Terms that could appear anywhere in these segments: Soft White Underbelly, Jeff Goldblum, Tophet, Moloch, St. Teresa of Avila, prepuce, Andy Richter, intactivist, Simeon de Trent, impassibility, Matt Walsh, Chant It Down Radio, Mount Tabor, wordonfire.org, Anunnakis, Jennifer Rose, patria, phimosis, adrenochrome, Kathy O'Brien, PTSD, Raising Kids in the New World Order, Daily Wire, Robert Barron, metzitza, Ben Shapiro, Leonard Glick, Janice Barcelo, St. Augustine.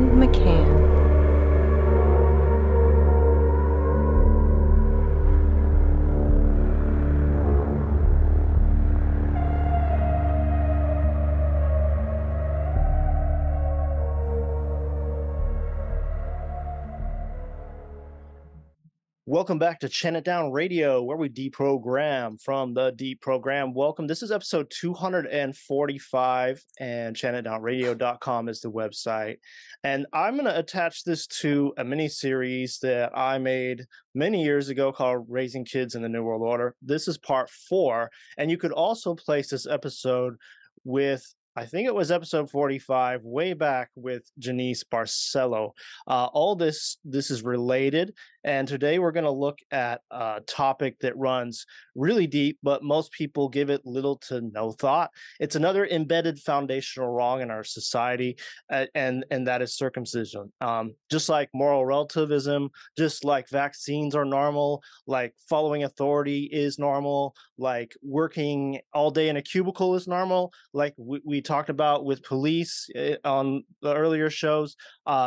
Sean McCann. Welcome back to Chant It Down Radio, where we deprogram from the deprogram. Welcome. This is episode 245, and chantitdownradio.com is the website. And I'm going to attach this to a mini-series that I made many years ago called Raising Kids in the New World Order. This is part 4, and you could also place this episode with, I think it was episode 45, way back with Janice Barcelo. All this is related, and today we're going to look at a topic that runs really deep, but most people give it little to no thought. It's another embedded foundational wrong in our society, and that is circumcision. Just like moral relativism, just like vaccines are normal, like following authority is normal, like working all day in a cubicle is normal, like we talked about with police on the earlier shows,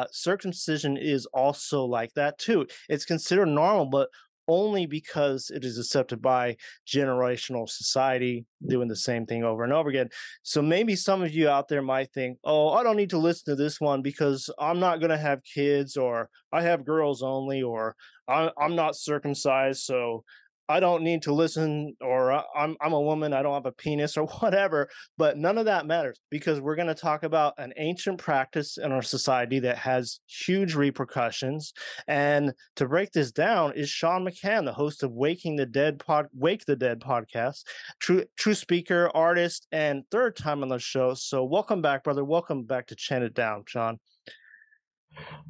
circumcision is also like that too. It's considered normal, but only because it is accepted by generational society doing the same thing over and over again. So maybe some of you out there might think, oh, I don't need to listen to this one because I'm not going to have kids, or I have girls only, or I'm not circumcised, so I don't need to listen, or I'm a woman, I don't have a penis, or whatever. But none of that matters, because we're going to talk about an ancient practice in our society that has huge repercussions. And to break this down is Sean McCann, the host of Waking the Dead Pod, Wake the Dead podcast, true speaker, artist, and third time on the show. So welcome back, brother. Welcome back to Chant It Down, Sean.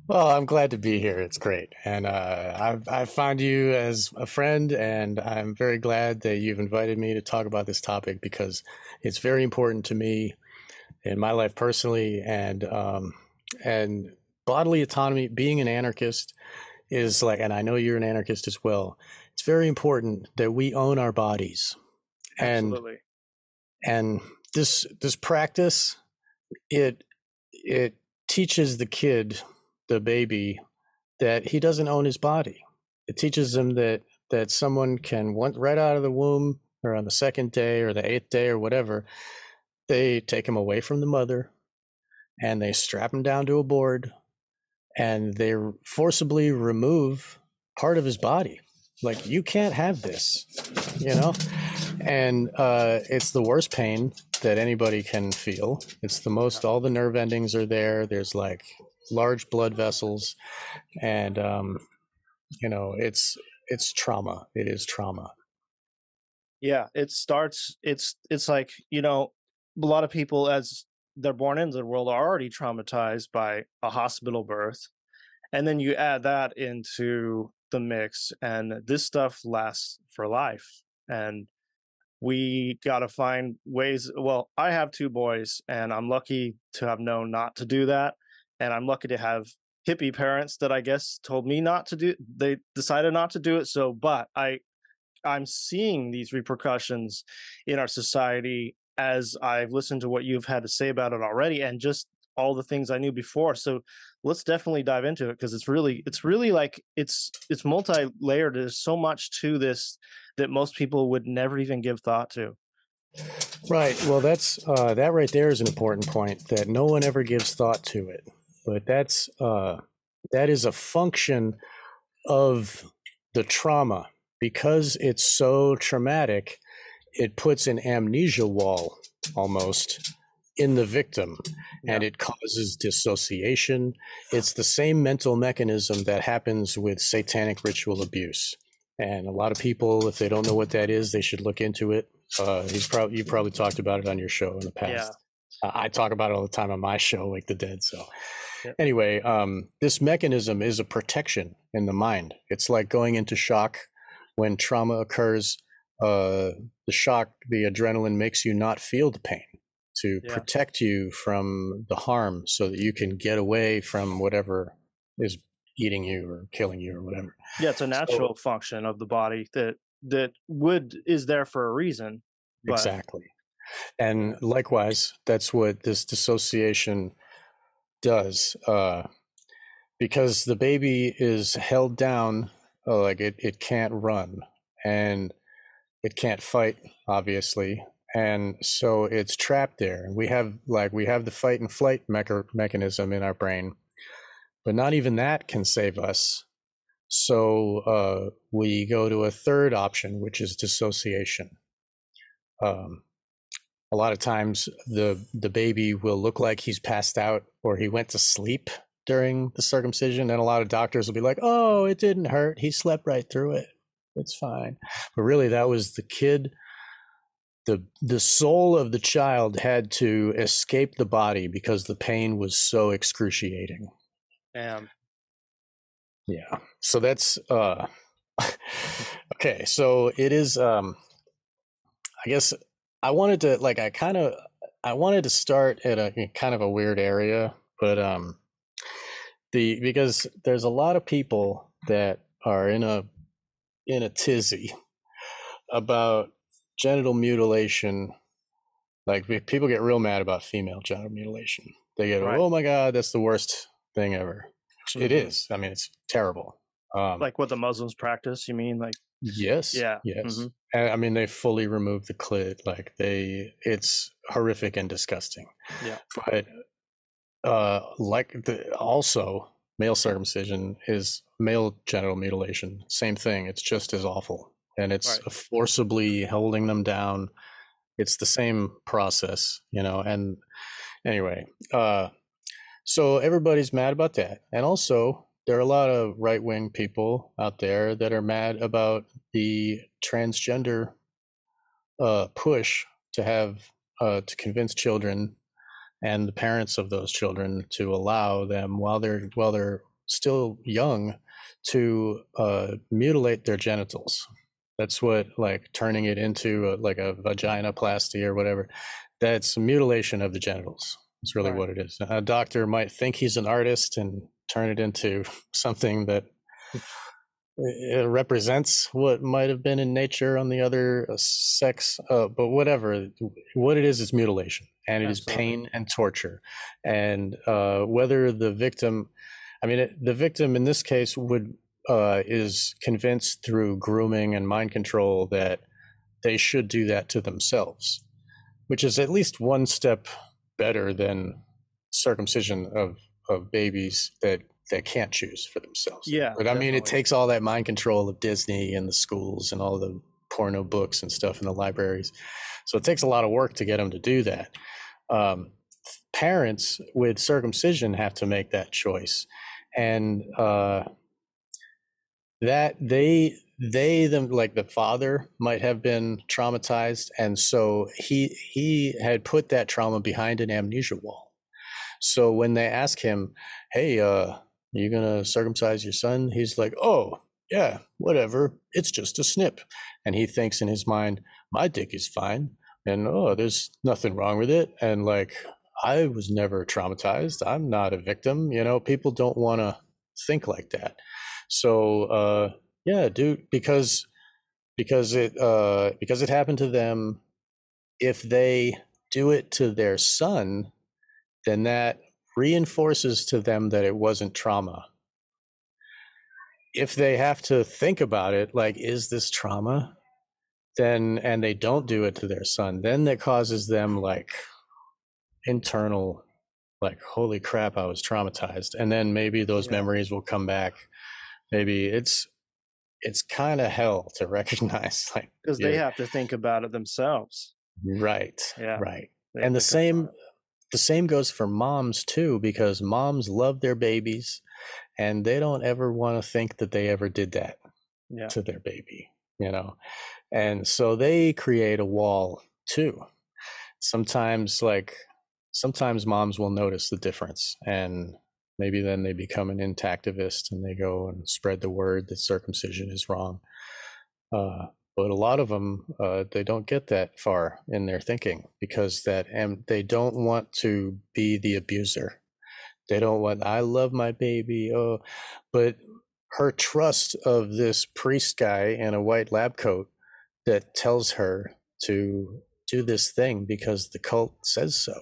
Well, I'm glad to be here. It's great. And I've found you as a friend, and I'm very glad that you've invited me to talk about this topic, because it's very important to me in my life personally. And bodily autonomy, being an anarchist is like, and I know you're an anarchist as well, it's very important that we own our bodies. Absolutely. And this practice, it teaches the kid, the baby, that he doesn't own his body. It teaches him that someone can, right out of the womb, or on the second day or the eighth day or whatever, they take him away from the mother and they strap him down to a board and they forcibly remove part of his body. Like, you can't have this, you know? And it's the worst pain that anybody can feel. It's the most, all the nerve endings are there. There's like large blood vessels, and you know, it's trauma. It is trauma. Yeah, it starts. It's like, you know, a lot of people, as they're born into the world, are already traumatized by a hospital birth, and then you add that into the mix, and this stuff lasts for life. And we got to find ways. Well, I have 2 boys, and I'm lucky to have known not to do that. And I'm lucky to have hippie parents that I guess told me not to do. They decided not to do it. So, but I'm seeing these repercussions in our society as I've listened to what you've had to say about it already, and just all the things I knew before. So let's definitely dive into it, because it's really like it's multi-layered. There's so much to this that most people would never even give thought to. Right. Well, that's that right there is an important point, that no one ever gives thought to it. But that's that is a function of the trauma. Because it's so traumatic, it puts an amnesia wall almost in the victim, and it causes dissociation. It's the same mental mechanism that happens with satanic ritual abuse. And a lot of people, if they don't know what that is, they should look into it. You probably talked about it on your show in the past. Yeah. I talk about it all the time on my show, Wake the Dead. So anyway, this mechanism is a protection in the mind. It's like going into shock when trauma occurs. The shock, the adrenaline makes you not feel the pain, to protect you from the harm, so that you can get away from whatever is eating you or killing you or whatever. Yeah, it's a natural function of the body that is there for a reason. But... Exactly. And likewise, that's what this dissociation does, because the baby is held down, like it can't run and it can't fight, obviously. And so it's trapped there. And we have the fight and flight mechanism in our brain, but not even that can save us. So we go to a third option, which is dissociation. A lot of times the baby will look like he's passed out or he went to sleep during the circumcision. And a lot of doctors will be like, oh, it didn't hurt. He slept right through it. It's fine. But really, that was the kid. The soul of the child had to escape the body because the pain was so excruciating. Damn. Yeah. So that's okay. So it is. I guess I wanted to I wanted to start at a kind of a weird area, but because there's a lot of people that are in a tizzy about genital mutilation. Like, people get real mad about female genital mutilation. They get, right. Oh my God, that's the worst thing ever. Absolutely. It is. I mean, it's terrible. Like what the Muslims practice, you mean? Like, yes. Yeah. Yes. Mm-hmm. And I mean, they fully remove the clit. Like, it's horrific and disgusting. Yeah. But also male circumcision is male genital mutilation. Same thing. It's just as awful. And it's right. Forcibly holding them down. It's the same process, you know. And anyway, so everybody's mad about that. And also, there are a lot of right-wing people out there that are mad about the transgender push to have to convince children and the parents of those children to allow them while they're still young to mutilate their genitals. That's what, like, turning it into a vaginoplasty or whatever. That's mutilation of the genitals. It's really what it is. A doctor might think he's an artist and turn it into something that represents what might have been in nature on the other sex. But whatever, what it is mutilation. And it Absolutely. Is pain and torture. And whether the victim, the victim in this case would... is convinced through grooming and mind control that they should do that to themselves, which is at least one step better than circumcision of babies that can't choose for themselves. Yeah, but I mean, it takes all that mind control of Disney and the schools and all the porno books and stuff in the libraries. So it takes a lot of work to get them to do that. Parents with circumcision have to make that choice. And, that the father might have been traumatized, and so he had put that trauma behind an amnesia wall. So when they ask him, hey, you gonna circumcise your son? He's like, oh yeah, whatever, it's just a snip. And he thinks in his mind, my dick is fine, and oh, there's nothing wrong with it, and like, I was never traumatized, I'm not a victim, you know. People don't want to think like that. So yeah, dude, because it happened to them. If they do it to their son, then that reinforces to them that it wasn't trauma. If they have to think about it, like, is this trauma? Then, and they don't do it to their son, then that causes them like internal, like, holy crap, I was traumatized. And then maybe those memories will come back. Maybe it's kind of hell to recognize, like, because they have to think about it themselves. Right. Yeah. Right. And the same goes for moms too, because moms love their babies and they don't ever want to think that they ever did that to their baby, you know? And so they create a wall too. Sometimes moms will notice the difference, and maybe then they become an intactivist and they go and spread the word that circumcision is wrong. But a lot of them, they don't get that far in their thinking, because they don't want to be the abuser. They don't want, I love my baby. Oh, but her trust of this priest guy in a white lab coat that tells her to do this thing because the cult says so.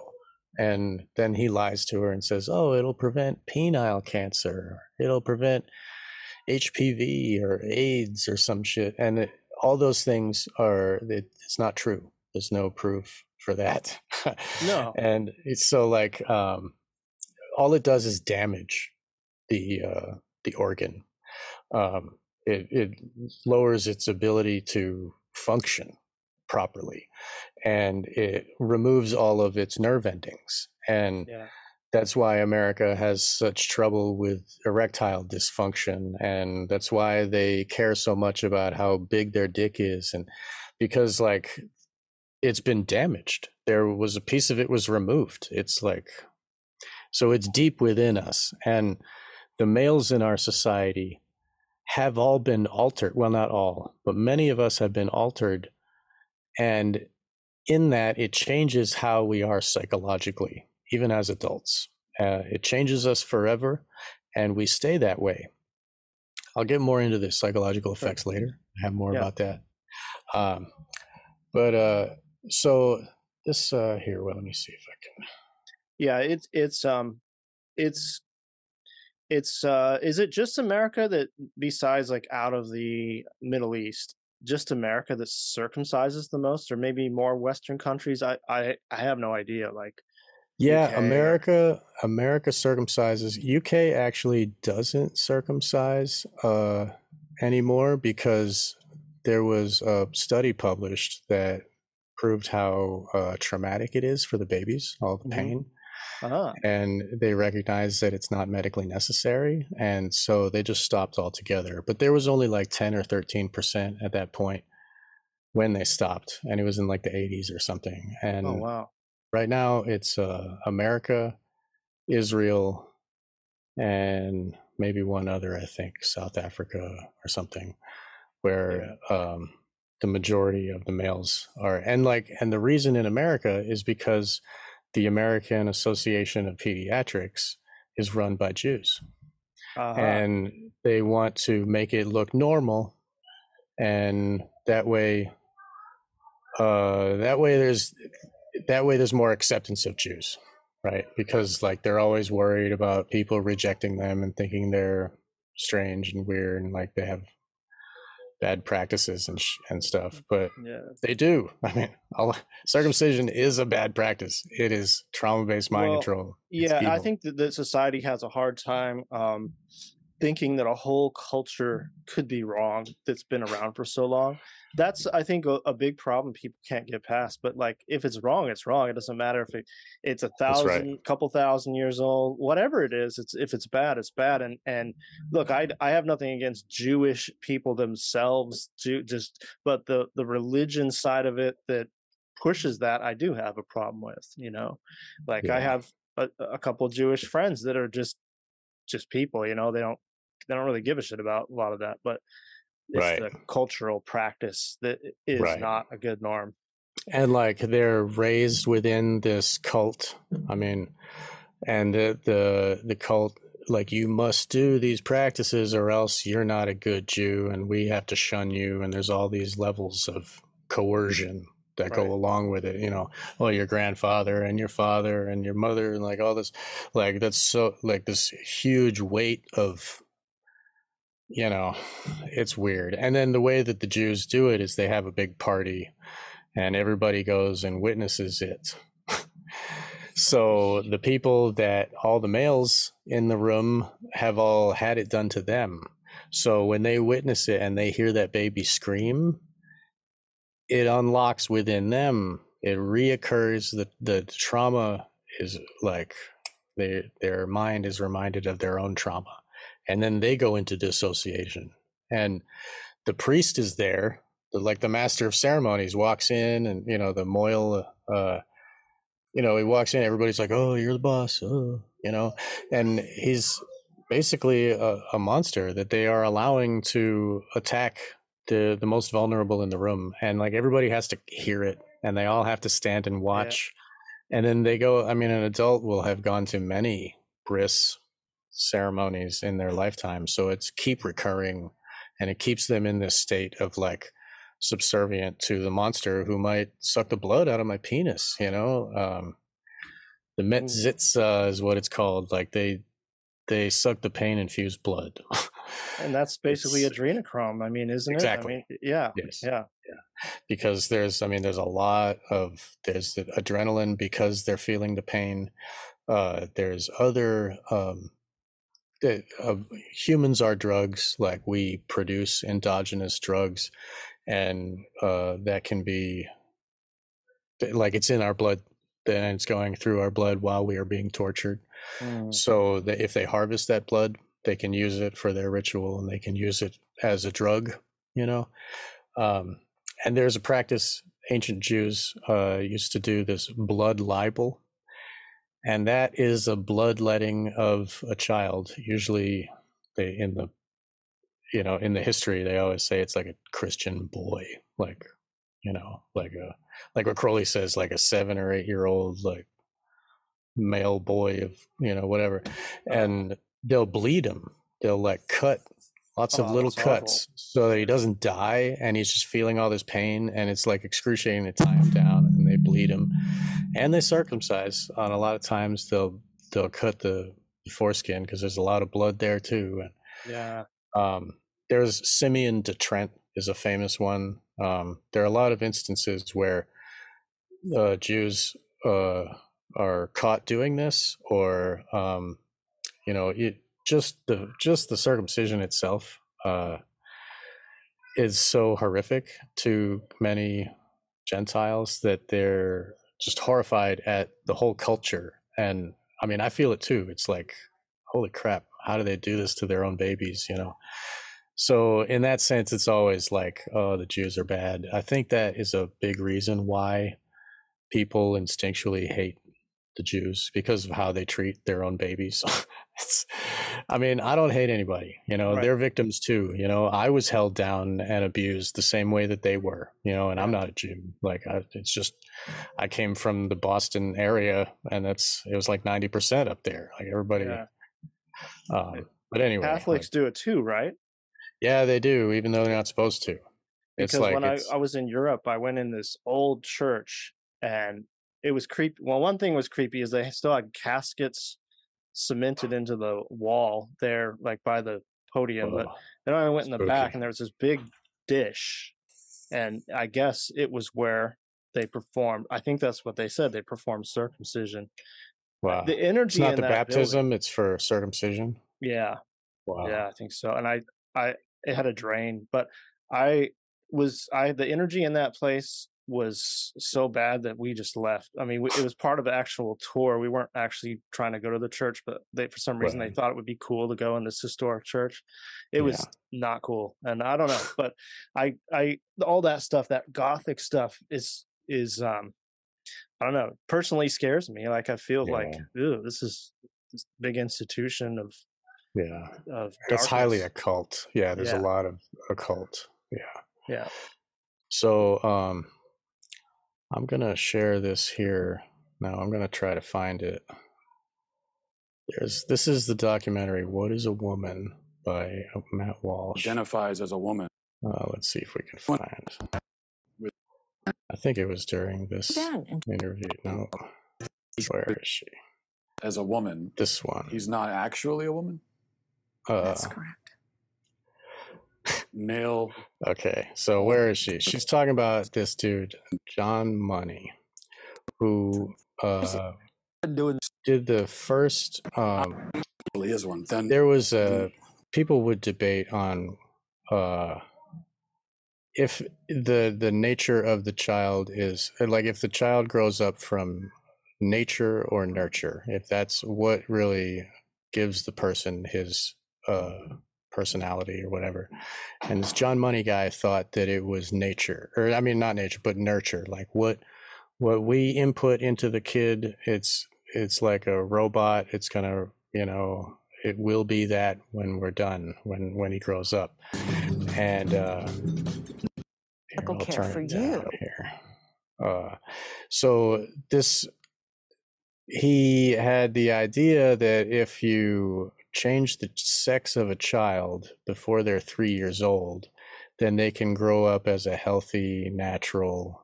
And then he lies to her and says, oh, it'll prevent penile cancer. It'll prevent HPV or AIDS or some shit. And it, all those things are, it's not true. There's no proof for that. No. And it's so like, all it does is damage the organ. It lowers its ability to function properly, and it removes all of its nerve endings. And yeah. That's why America has such trouble with erectile dysfunction. And that's why they care so much about how big their dick is. And because like it's been damaged, there was a piece of it was removed. It's like, so it's deep within us. And the males in our society have all been altered. Well, not all, but many of us have been altered. And in that, it changes how we are psychologically, even as adults. It changes us forever, and we stay that way. I'll get more into the psychological effects later. I have more about that. So this here, well, let me see if I can. Yeah, it's is it just America that, besides like out of the Middle East, just America that circumcises the most, or maybe more Western countries? I have no idea. Like, yeah, UK. America circumcises. UK actually doesn't circumcise anymore, because there was a study published that proved how traumatic it is for the babies, all the pain. Uh-huh. And they recognize that it's not medically necessary, and so they just stopped altogether. But there was only like 10 or 13% at that point when they stopped, and it was in like the 80s or something. And oh, wow. Right now it's America, Israel, and maybe one other, I think South Africa or something, where the majority of the males are. And the reason in America is because the American Association of Pediatrics is run by Jews. Uh-huh. And they want to make it look normal. And that way there's more acceptance of Jews, right? Because like they're always worried about people rejecting them and thinking they're strange and weird and like they have bad practices and stuff, but they do. I mean, circumcision is a bad practice. It is trauma-based mind control. It's evil. I think that society has a hard time thinking that a whole culture could be wrong that's been around for so long. That's, I think, a big problem people can't get past. But like, if it's wrong, it's wrong. It doesn't matter if it's 1,000, couple thousand years old, whatever it is. If it's bad, it's bad. And look, I have nothing against Jewish people themselves, but the religion side of it that pushes that, I do have a problem with. You know, like I have a couple of Jewish friends that are just people. You know, they don't really give a shit about a lot of that, but it's the cultural practice that is not a good norm. And like they're raised within this cult. I mean, and the cult, like, you must do these practices or else you're not a good Jew and we have to shun you. And there's all these levels of coercion that go along with it, you know. Oh, your grandfather and your father and your mother and like all this, like that's so like this huge weight of, you know, it's weird. And then the way that the Jews do it is they have a big party and everybody goes and witnesses it. So the people that all the males in the room have all had it done to them. So when they witness it and they hear that baby scream, it unlocks within them. It reoccurs. The trauma is like their mind is reminded of their own trauma. And then they go into dissociation. And the priest is there, like the master of ceremonies walks in, and, you know, the moil, you know, he walks in, everybody's like, oh, you're the boss, oh, you know. And he's basically a monster that they are allowing to attack the most vulnerable in the room. And like everybody has to hear it, and they all have to stand and watch. Yeah. And then they go, I mean, an adult will have gone to many bris ceremonies in their lifetime, so it's keep recurring, and it keeps them in this state of like subservient to the monster who might suck the blood out of my penis, you know. The metzitza is what it's called. Like they suck the pain and fuse blood. And that's basically adrenochrome. I mean, isn't it? Exactly. I mean, yeah. Yes. Yeah. Yeah. Because there's, I mean, there's a lot of, there's the adrenaline because they're feeling the pain. There's other, humans are drugs, like we produce endogenous drugs, and that can be like it's in our blood, then it's going through our blood while we are being tortured. So that if they harvest that blood, they can use it for their ritual and they can use it as a drug, you know. And there's a practice ancient Jews used to do, this blood libel. And that is a bloodletting of a child. Usually they, in the, you know, in the history, they always say it's like a Christian boy, like, you know, like what Crowley says, like a 7 or 8 year old, like male boy of, you know, whatever. And they'll bleed him. They'll like cut lots of little cuts so that he doesn't die. And he's just feeling all this pain and it's like excruciating to tie him down. They bleed him, and they circumcise. On a lot of times, they'll cut the foreskin because there's a lot of blood there too. And, yeah. There's Simeon de Trent is a famous one. There are a lot of instances where Jews are caught doing this, or you know, just the circumcision itself is so horrific to many Gentiles that they're just horrified at the whole culture. And I mean, I feel it too. It's like, holy crap, how do they do this to their own babies, you know? So in that sense, it's always like, oh, the Jews are bad. I think that is a big reason why people instinctually hate the Jews, because of how they treat their own babies. I mean, I don't hate anybody, you know, right. They're victims too. You know, I was held down and abused the same way that they were, you know, and I'm not a Jew. Like it's just, I came from the Boston area and it was like 90% up there. Like everybody, yeah. But anyway, Catholics do it too, right? Yeah, they do. Even though they're not supposed to. Because it's like, when I was in Europe, I went in this old church and it was creepy. Well, one thing was creepy is they still had caskets cemented into the wall there, like by the podium. But then I went in the back and there was this big dish. And I guess it was where they performed. I think that's what they said. They performed circumcision. Wow. The energy. It's not the baptism. Building, it's for circumcision. Yeah. Wow. Yeah, I think so. And it had a drain, but the energy in that place was so bad that we just left. I mean, it was part of the actual tour. We weren't actually trying to go to the church, but they, for some reason, they thought it would be cool to go in this historic church. It was not cool. And I don't know, but I all that stuff, that Gothic stuff is I don't know, personally scares me. Like I feel like, ooh, this is this big institution of of darkness. It's highly occult. Yeah, there's a lot of occult. Yeah. Yeah. So I'm going to share this here. Now I'm going to try to find it. This is the documentary, What Is a Woman by Matt Walsh. Identifies as a woman. Let's see if we can find. I think it was during this interview. No. Where is she? As a woman. This one. He's not actually a woman? That's correct. Male. Okay, so where is she? She's talking about this dude, John Money, who did the first. Really is one. Then there was people would debate on if the nature of the child is like if the child grows up from nature or nurture, if that's what really gives the person his personality or whatever. And this John Money guy thought that it was nature, or I mean not nature but nurture, like what we input into the kid, it's like a robot. It's gonna, you know, it will be that when we're done, when he grows up. And here, I'll turn it down here. So this, he had the idea that if you change the sex of a child before they're 3 years old, then they can grow up as a healthy, natural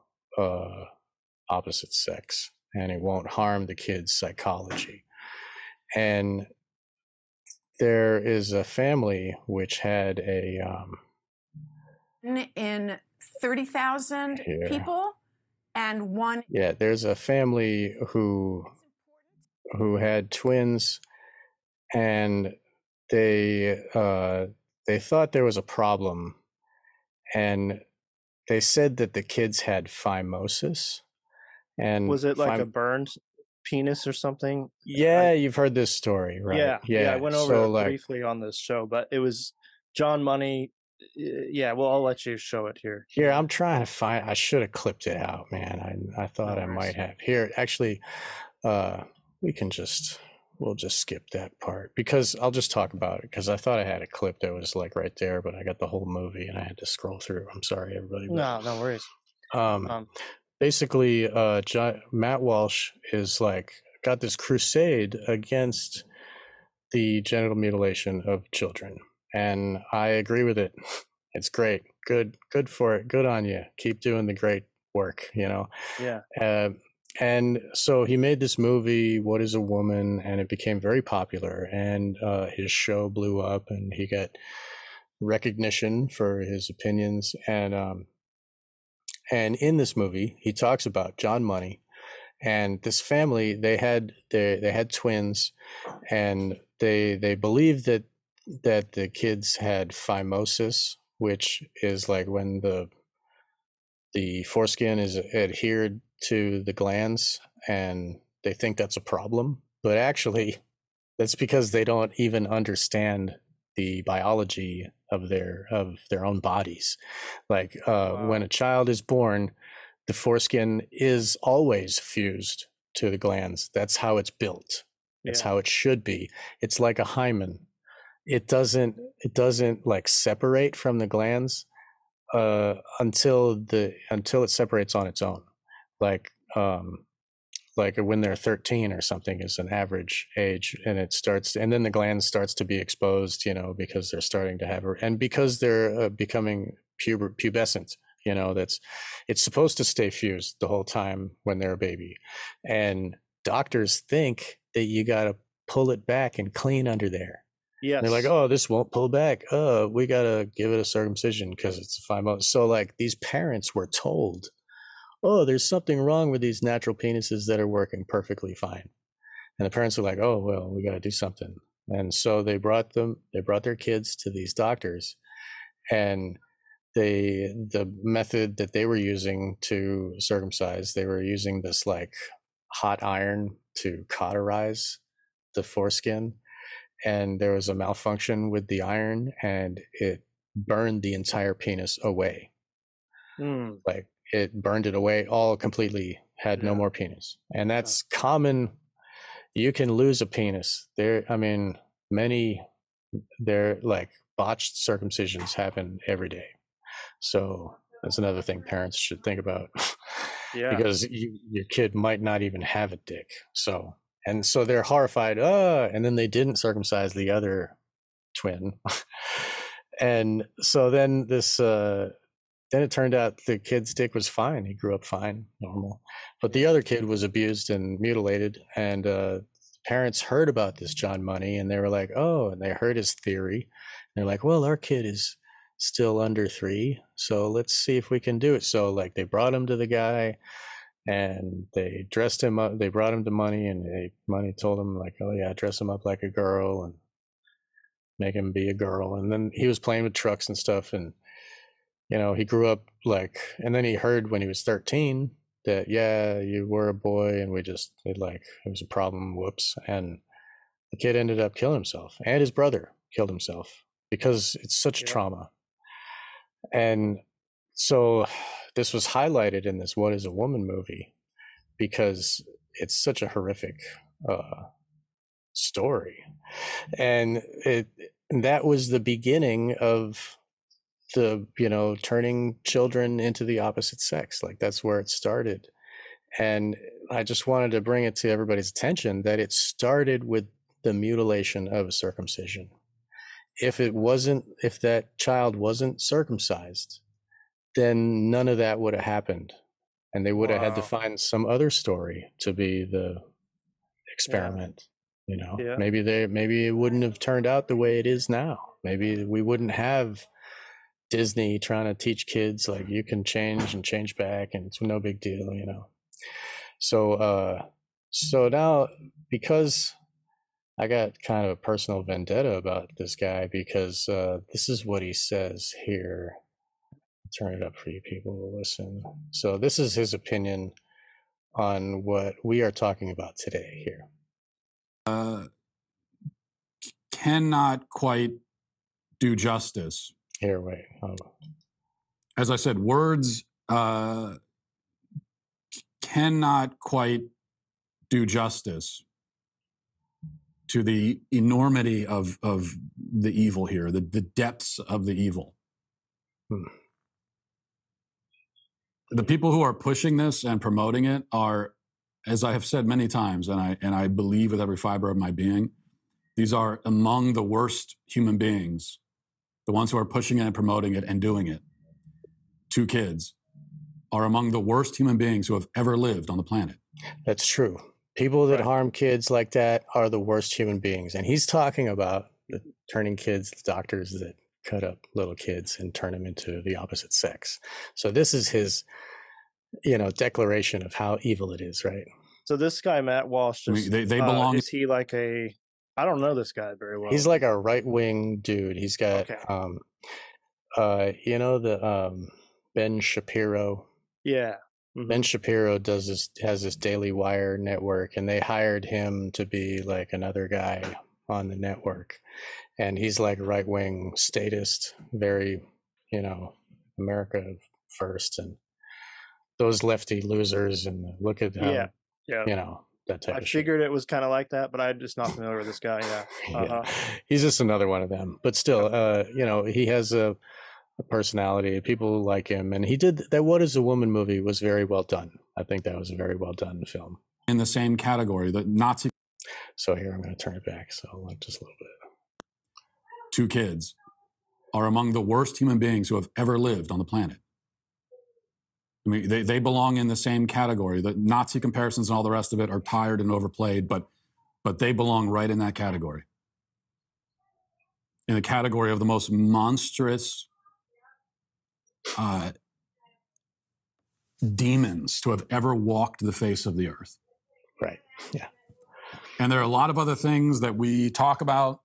opposite sex. and it won't harm the kid's psychology. And there is a family which had a in 30,000 people, and one. Yeah, there's a family who had twins, and they thought there was a problem, and they said that the kids had phimosis. And was it like a burned penis or something? Yeah, you've heard this story, right? Yeah, I went over briefly on this show, but it was John Money. Yeah, well, I'll let you show it here. Here, I'm trying to find. I should have clipped it out, man. I thought I might have. Here, actually, we'll just skip that part, because I'll just talk about it, because I thought I had a clip that was like right there, but I got the whole movie and I had to scroll through. I'm sorry, everybody. No worries. Basically, Matt Walsh is like got this crusade against the genital mutilation of children, and I agree with it. It's great, good for it, good on you. Keep doing the great work, you know. Yeah. And so he made this movie, What Is a Woman, and it became very popular. And his show blew up, and he got recognition for his opinions. And in this movie, he talks about John Money and this family. They had twins, and they believed that the kids had phimosis, which is like when the foreskin is adhered to the glands, and they think that's a problem. But actually, that's because they don't even understand the biology of their own bodies. Like when a child is born, the foreskin is always fused to the glands. That's how it's built. That's how it should be. It's like a hymen. It doesn't like separate from the glands until it separates on its own. Like when they're 13 or something is an average age, and it starts, and then the gland starts to be exposed, you know, because they're starting to have, and because they're becoming pubescent, you know, it's supposed to stay fused the whole time when they're a baby. And doctors think that you got to pull it back and clean under there. Yeah. They're like, oh, this won't pull back. We got to give it a circumcision because it's 5 months. So like these parents were told, oh, there's something wrong with these natural penises that are working perfectly fine. And the parents are like, oh, well, we got to do something. And so they brought their kids to these doctors, and the method that they were using to circumcise, they were using this like hot iron to cauterize the foreskin. And there was a malfunction with the iron, and it burned the entire penis away. Mm. Like, it burned it away all completely, had no more penis. And that's common. You can lose a penis there. I mean, like botched circumcisions happen every day. So that's another thing parents should think about. Yeah. Because your kid might not even have a dick. So, and so they're horrified. And then they didn't circumcise the other twin. And so then then it turned out the kid's dick was fine. He grew up fine, normal. But the other kid was abused and mutilated. And parents heard about this John Money, and they were like, oh, and they heard his theory. And they're like, well, our kid is still under 3. So let's see if we can do it. So like they brought him to the guy, and they dressed him up. They brought him to Money, and Money told him like, oh yeah, dress him up like a girl and make him be a girl. And then he was playing with trucks and stuff, and you know, he grew up like, and then he heard when he was 13 that, yeah, you were a boy, and it was a problem. Whoops. And the kid ended up killing himself, and his brother killed himself, because it's such trauma. And so this was highlighted in this What Is a Woman movie, because it's such a horrific story. And that was the beginning of turning children into the opposite sex. Like, that's where it started. And I just wanted to bring it to everybody's attention that it started with the mutilation of circumcision. If that child wasn't circumcised, then none of that would have happened. And they would have had to find some other story to be the experiment. Yeah. You know, maybe it wouldn't have turned out the way it is now. Maybe we wouldn't have Disney trying to teach kids like you can change and change back and it's no big deal, you know. So so now, because I got kind of a personal vendetta about this guy, because this is what he says here. Turn it up for you people to listen. So this is his opinion on what we are talking about today here. Cannot quite do justice. Here, wait. Hold on. As I said, words cannot quite do justice to the enormity of the evil here, the depths of the evil. The people who are pushing this and promoting it are, as I have said many times, and I believe with every fiber of my being, these are among the worst human beings, the ones who are pushing it and promoting it and doing it to kids, are among the worst human beings who have ever lived on the planet. That's true. People that harm kids like that are the worst human beings. And he's talking about the turning kids, the doctors that cut up little kids and turn them into the opposite sex. So this is his, you know, declaration of how evil it is, right? So this guy, Matt Walsh, just, they belong. Is he like a, I don't know this guy very well. He's like a right-wing dude. He's got, you know, the Ben Shapiro. Yeah. Ben Shapiro does this, has this Daily Wire network, and they hired him to be like another guy on the network. And he's like right wing statist, very, you know, America first, and those lefty losers. And look at them, you know, that type of shit. I figured it was kind of like that, but I'm just not familiar with this guy. Yeah. He's just another one of them. But still, you know, he has a personality, people like him, and he did that. What Is a Woman movie was very well done. I think that was a very well done film. In the same category, the Nazi. So here, I'm going to turn it back. So just a little bit. Two kids are among the worst human beings who have ever lived on the planet. I mean, they belong in the same category. The Nazi comparisons and all the rest of it are tired and overplayed, but they belong right in that category. In the category of the most monstrous demons to have ever walked the face of the earth. Right. Yeah. And there are a lot of other things that we talk about,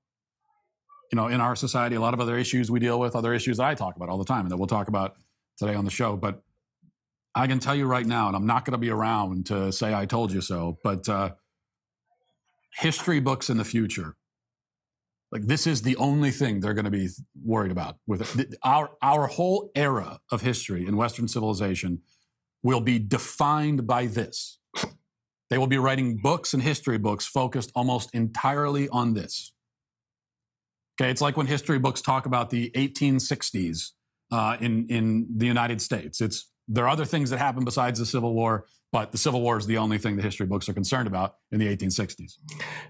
you know, in our society, a lot of other issues we deal with, other issues that I talk about all the time and that we'll talk about today on the show. But I can tell you right now, and I'm not going to be around to say I told you so, but history books in the future, like this is the only thing they're going to be worried about. With our whole era of history in Western civilization will be defined by this. They will be writing books and history books focused almost entirely on this. Okay, it's like when history books talk about the 1860s in the United States. It's there are other things that happened besides the Civil War, but the Civil War is the only thing the history books are concerned about in the 1860s.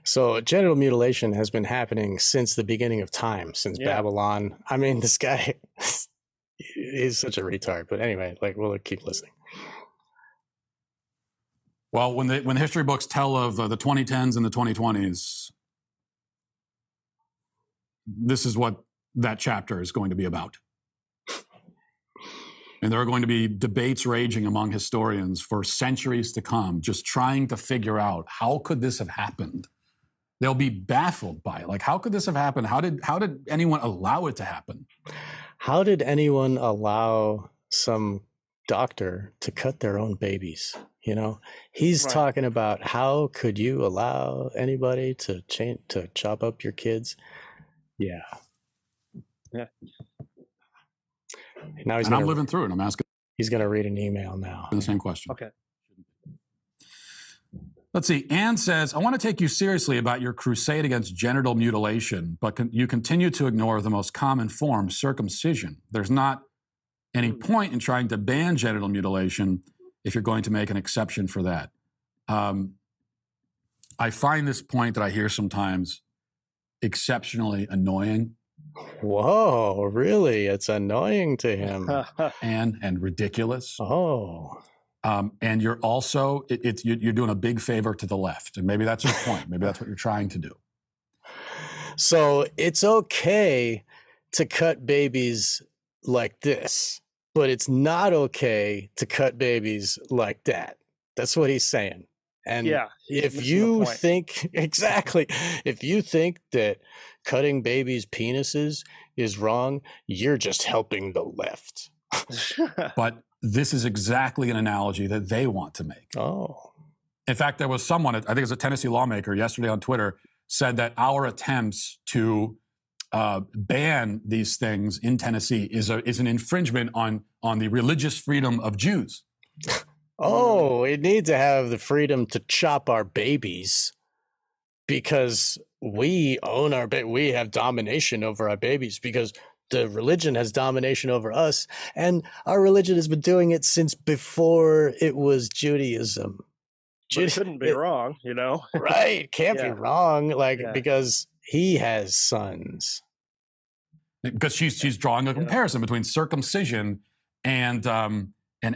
So genital mutilation has been happening since the beginning of time, since Babylon. I mean, this guy is such a retard. But anyway, like we'll keep listening. Well, when the history books tell of the 2010s and the 2020s, this is what that chapter is going to be about. And there are going to be debates raging among historians for centuries to come, just trying to figure out how could this have happened? They'll be baffled by it. Like, how could this have happened? How did anyone allow it to happen? How did anyone allow some doctor to cut their own babies? You know, he's talking about how could you allow anybody to chop up your kids? Yeah. Now he's. And I'm living through it. I'm asking. He's going to read an email now. The same question. Okay. Let's see. Anne says, I want to take you seriously about your crusade against genital mutilation, but you continue to ignore the most common form, circumcision. There's not any point in trying to ban genital mutilation if you're going to make an exception for that. I find this point that I hear sometimes exceptionally annoying. Whoa, really? It's annoying to him. and ridiculous. Oh. And you're also, you're doing a big favor to the left. And maybe that's your point. Maybe that's what you're trying to do. So it's okay to cut babies like this, but it's not okay to cut babies like that. That's what he's saying. And yeah, if you think, exactly, if you think that cutting babies' penises is wrong, you're just helping the left. But this is exactly an analogy that they want to make. Oh. In fact, there was someone, I think it was a Tennessee lawmaker yesterday on Twitter, said that our attempts to ban these things in Tennessee is an infringement on the religious freedom of Jews. Oh, it needs to have the freedom to chop our babies because we own our baby. We have domination over our babies because the religion has domination over us, and our religion has been doing it since before it was Judaism. But it shouldn't be wrong, you know? Right. Can't be wrong. Like, because he has sons. Because she's drawing a comparison between circumcision and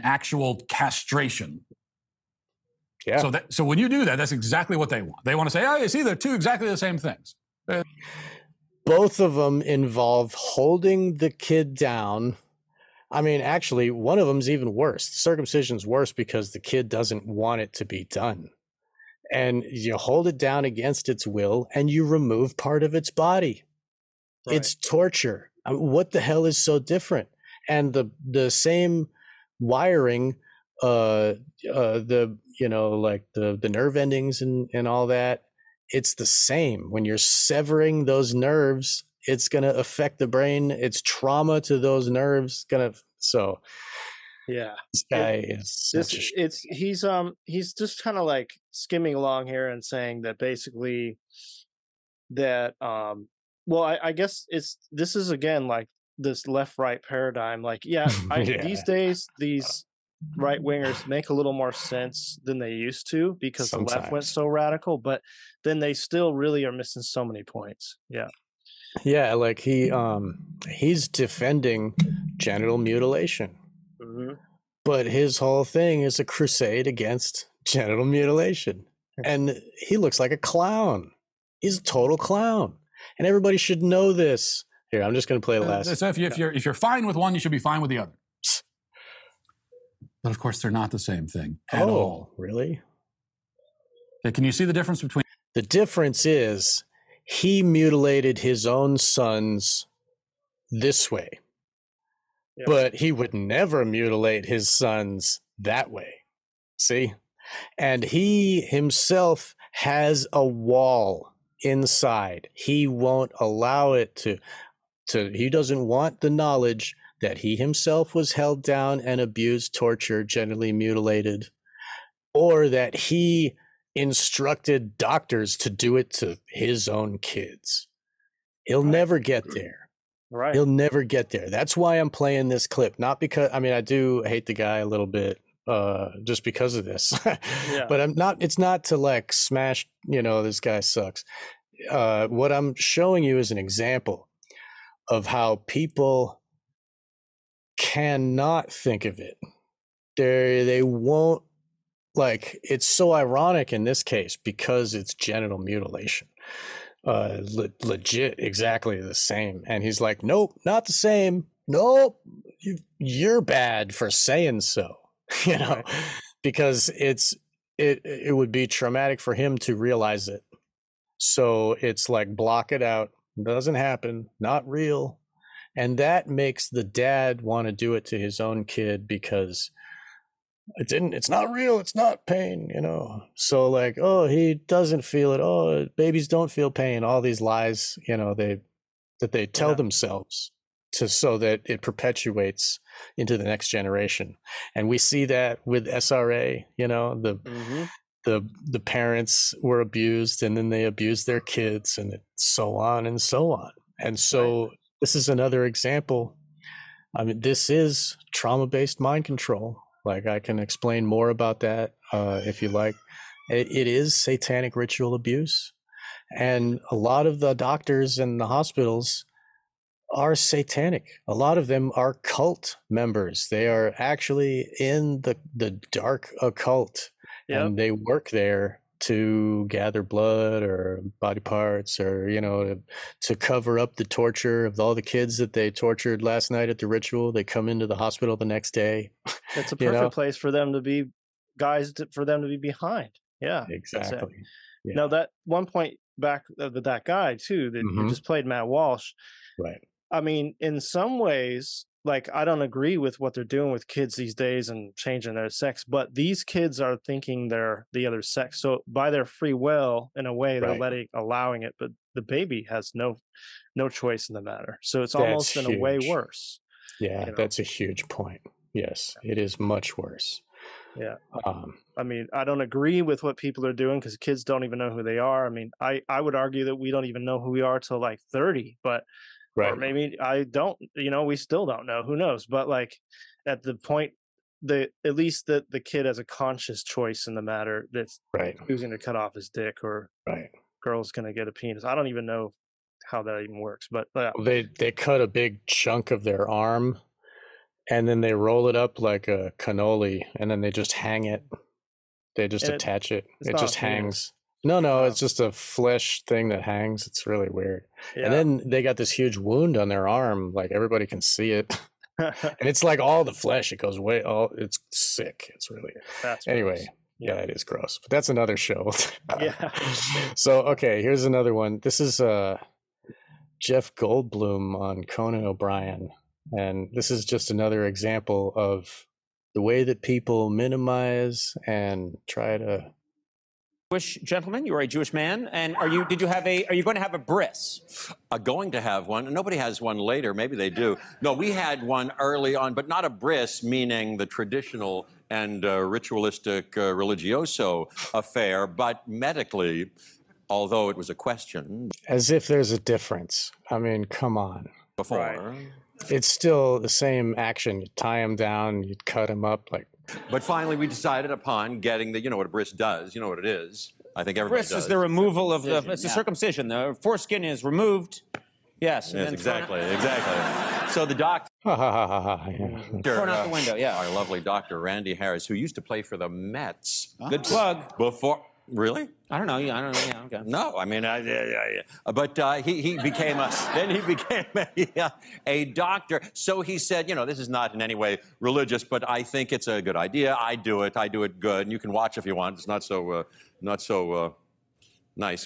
actual castration. Yeah. So when you do that, that's exactly what they want. They want to say, oh, you see, they're two exactly the same things. Both of them involve holding the kid down. I mean, actually, one of them's even worse. Circumcision's worse because the kid doesn't want it to be done. And you hold it down against its will and you remove part of its body. Right. It's torture. I mean, what the hell is so different? And the same wiring, the nerve endings and all that, it's the same. When you're severing those nerves, it's going to affect the brain. It's trauma to those nerves. This guy is. He's just kind of like skimming along here and saying that basically that. I guess this is again like this left-right paradigm. Like, these days these right wingers make a little more sense than they used to because the left went so radical, but then they still really are missing so many points. Yeah. Yeah, like he's defending genital mutilation, but his whole thing is a crusade against genital mutilation, and he looks like a clown. He's a total clown, and everybody should know this. Here, I'm just going to play last. So if you're fine with one, you should be fine with the other. But of course, they're not the same thing at all. Really? Okay, can you see the difference between? The difference is, he mutilated his own sons this way, but he would never mutilate his sons that way. See? And he himself has a wall inside. He won't allow it to he doesn't want the knowledge that he himself was held down and abused, tortured, genitally mutilated, or that he instructed doctors to do it to his own kids. He'll never get there. Right. He'll never get there. That's why I'm playing this clip. Not because, I mean, I do hate the guy a little bit just because of this. But I'm not, it's not to like smash, this guy sucks. What I'm showing you is an example of how people cannot think of it. They won't. Like, it's so ironic in this case because it's genital mutilation. Legit, exactly the same. And he's like, nope, not the same. Nope, you're bad for saying so, because it would be traumatic for him to realize it. So it's like, block it out. Doesn't happen. Not real. And that makes the dad want to do it to his own kid because it's not real, it's not pain, so like, oh, he doesn't feel it, oh, babies don't feel pain, all these lies they tell themselves so that it perpetuates into the next generation. And we see that with SRA, the parents were abused and then they abused their kids and so on. And so this is another example. I mean, this is trauma-based mind control. Like, I can explain more about that if you like. It is satanic ritual abuse. And a lot of the doctors and the hospitals are satanic. A lot of them are cult members. They are actually in the dark occult, and they work there to gather blood or body parts, or, you know, to cover up the torture of all the kids that they tortured last night at the ritual. They come into the hospital the next day. It's a perfect place for them to be, for them to be behind. Yeah, exactly. Yeah. Now, that one point back with that guy too that you just played, Matt Walsh. Right. I mean, in some ways, like, I don't agree with what they're doing with kids these days and changing their sex, but these kids are thinking they're the other sex. So by their free will, in a way, they're allowing it, but the baby has no choice in the matter. So it's almost in a way worse. Yeah, that's a huge point. Yes, it is much worse. Yeah. I mean, I don't agree with what people are doing because kids don't even know who they are. I mean, I would argue that we don't even know who we are till like 30, but or maybe I don't, you know, we still don't know, who knows. But like at the point, at least that the kid has a conscious choice in the matter, that's choosing to cut off his dick, or girl's going to get a penis. I don't even know how that even works, but they cut a big chunk of their arm and then they roll it up like a cannoli and then they just hang it. They just attach it. It just hangs. No, it's just a flesh thing that hangs. It's really weird. Yeah. And then they got this huge wound on their arm. Like, everybody can see it. And it's like all the flesh. It goes away. It's sick. It's really. Anyway, yeah, it is gross. But that's another show. Yeah. So, okay, here's another one. This is Jeff Goldblum on Conan O'Brien. And this is just another example of the way that people minimize and try to. Jewish gentleman, you are a Jewish man, and are you going to have a bris? Going to have one. Nobody has one later. Maybe they do. No, we had one early on, but not a bris, meaning the traditional and ritualistic religioso affair, but medically, although it was a question. As if there's a difference. I mean, come on. Before. Right. It's still the same action. You tie him down, you cut him up, like. But finally, we decided upon getting the, you know what a bris does, you know what it is. I think everybody does. Bris is the removal of the, it's a circumcision. The foreskin is removed. Yes. Yes, exactly, exactly. So the doctor. Torn out the window, yeah. Our lovely Dr. Randy Harris, who used to play for the Mets. Oh. Good plug. Before. Really? I don't know. Yeah, I don't know. Yeah, okay. No, I mean, but he became a then he became a doctor. So he said, you know, this is not in any way religious, but I think it's a good idea. I do it good, and you can watch if you want. It's not so nice,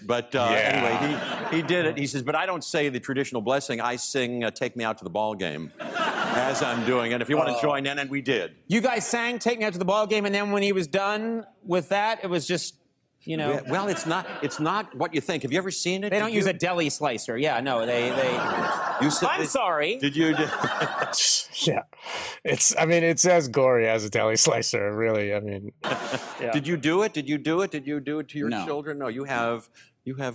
but anyway, he did it. He says, but I don't say the traditional blessing. I sing "Take Me Out to the Ball Game." As I'm doing, and if you want to join in, and we did. You guys sang "Take Me Out to the Ball Game," and then when he was done with that, it was just. You know, yeah, well, it's not what you think. Have you ever seen it? They don't use a deli slicer. Yeah, no, they. I'm sorry. Did you? Yeah, I mean, it's as gory as a deli slicer, really. I mean, Did you do it? Did you do it? Did you do it to your children? No, you have a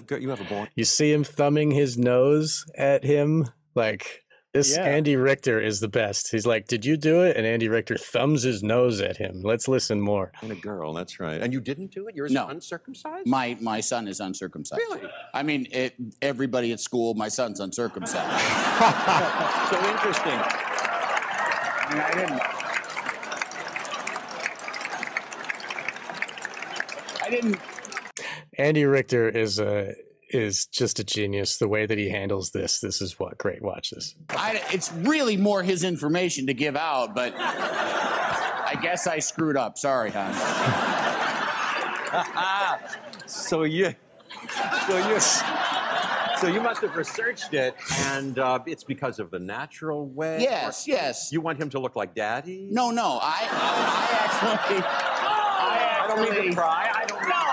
boy. You see him thumbing his nose at him, like. This Andy Richter is the best. He's like, did you do it? And Andy Richter thumbs his nose at him. Let's listen more. And a girl, that's right. And you didn't do it? Yours is uncircumcised? My son is uncircumcised. Really? I mean, everybody at school, my son's uncircumcised. So interesting. I mean, I didn't. Andy Richter is just a genius. The way that he handles this is what great. Watch this. It's really more his information to give out, but I guess I screwed up. Sorry, hon. So you must have researched it, and it's because of the natural way. Yes, yes. You want him to look like Daddy? No, no. I don't need to cry. I don't know.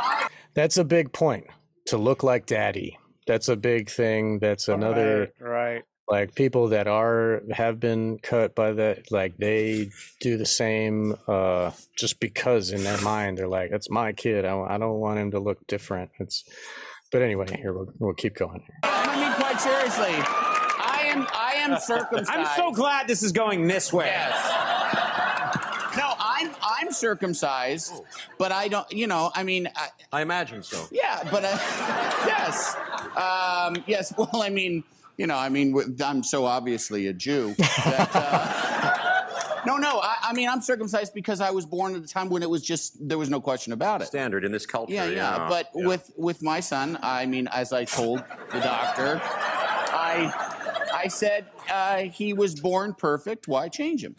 That's a big point. To look like Daddy. That's a big thing. That's another like people that have been cut by that, like they do the same just because in their mind they're like, that's my kid. I don't want him to look different. But anyway, here we'll keep going. I mean, quite seriously, I am circumcised. I'm so glad this is going this way. Yes. No, I'm circumcised, but I don't, you know, I mean. I imagine so. Yeah, but yes. Well, I mean, you know, I mean, I'm so obviously a Jew that, I mean, I'm circumcised because I was born at a time when it was just, there was no question about it. Standard in this culture. Yeah. But yeah. With my son, I mean, as I told the doctor, I said, he was born perfect. Why change him?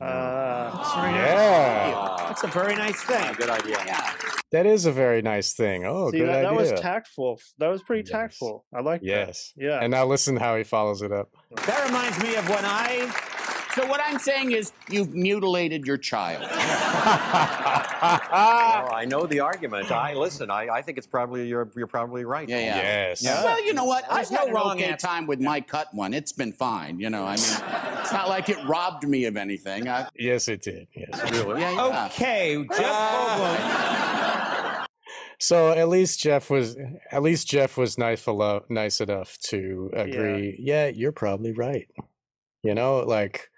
That's a very nice thing. Yeah, good idea. Yeah. That is a very nice thing. Oh, see, good idea. That was tactful. That was pretty tactful. I like that. Yeah. And now listen how he follows it up. That reminds me of when I... So what I'm saying is you've mutilated your child. Well, I know the argument. I think it's probably you're probably right. Yeah. Well, you know what? I've had an okay time with my cut one. It's been fine, you know. I mean, it's not like it robbed me of anything. Yes, it did. Yes, really. Okay, Jeff Goldblum. So at least Jeff was nice enough to agree. Yeah, you're probably right. You know, like,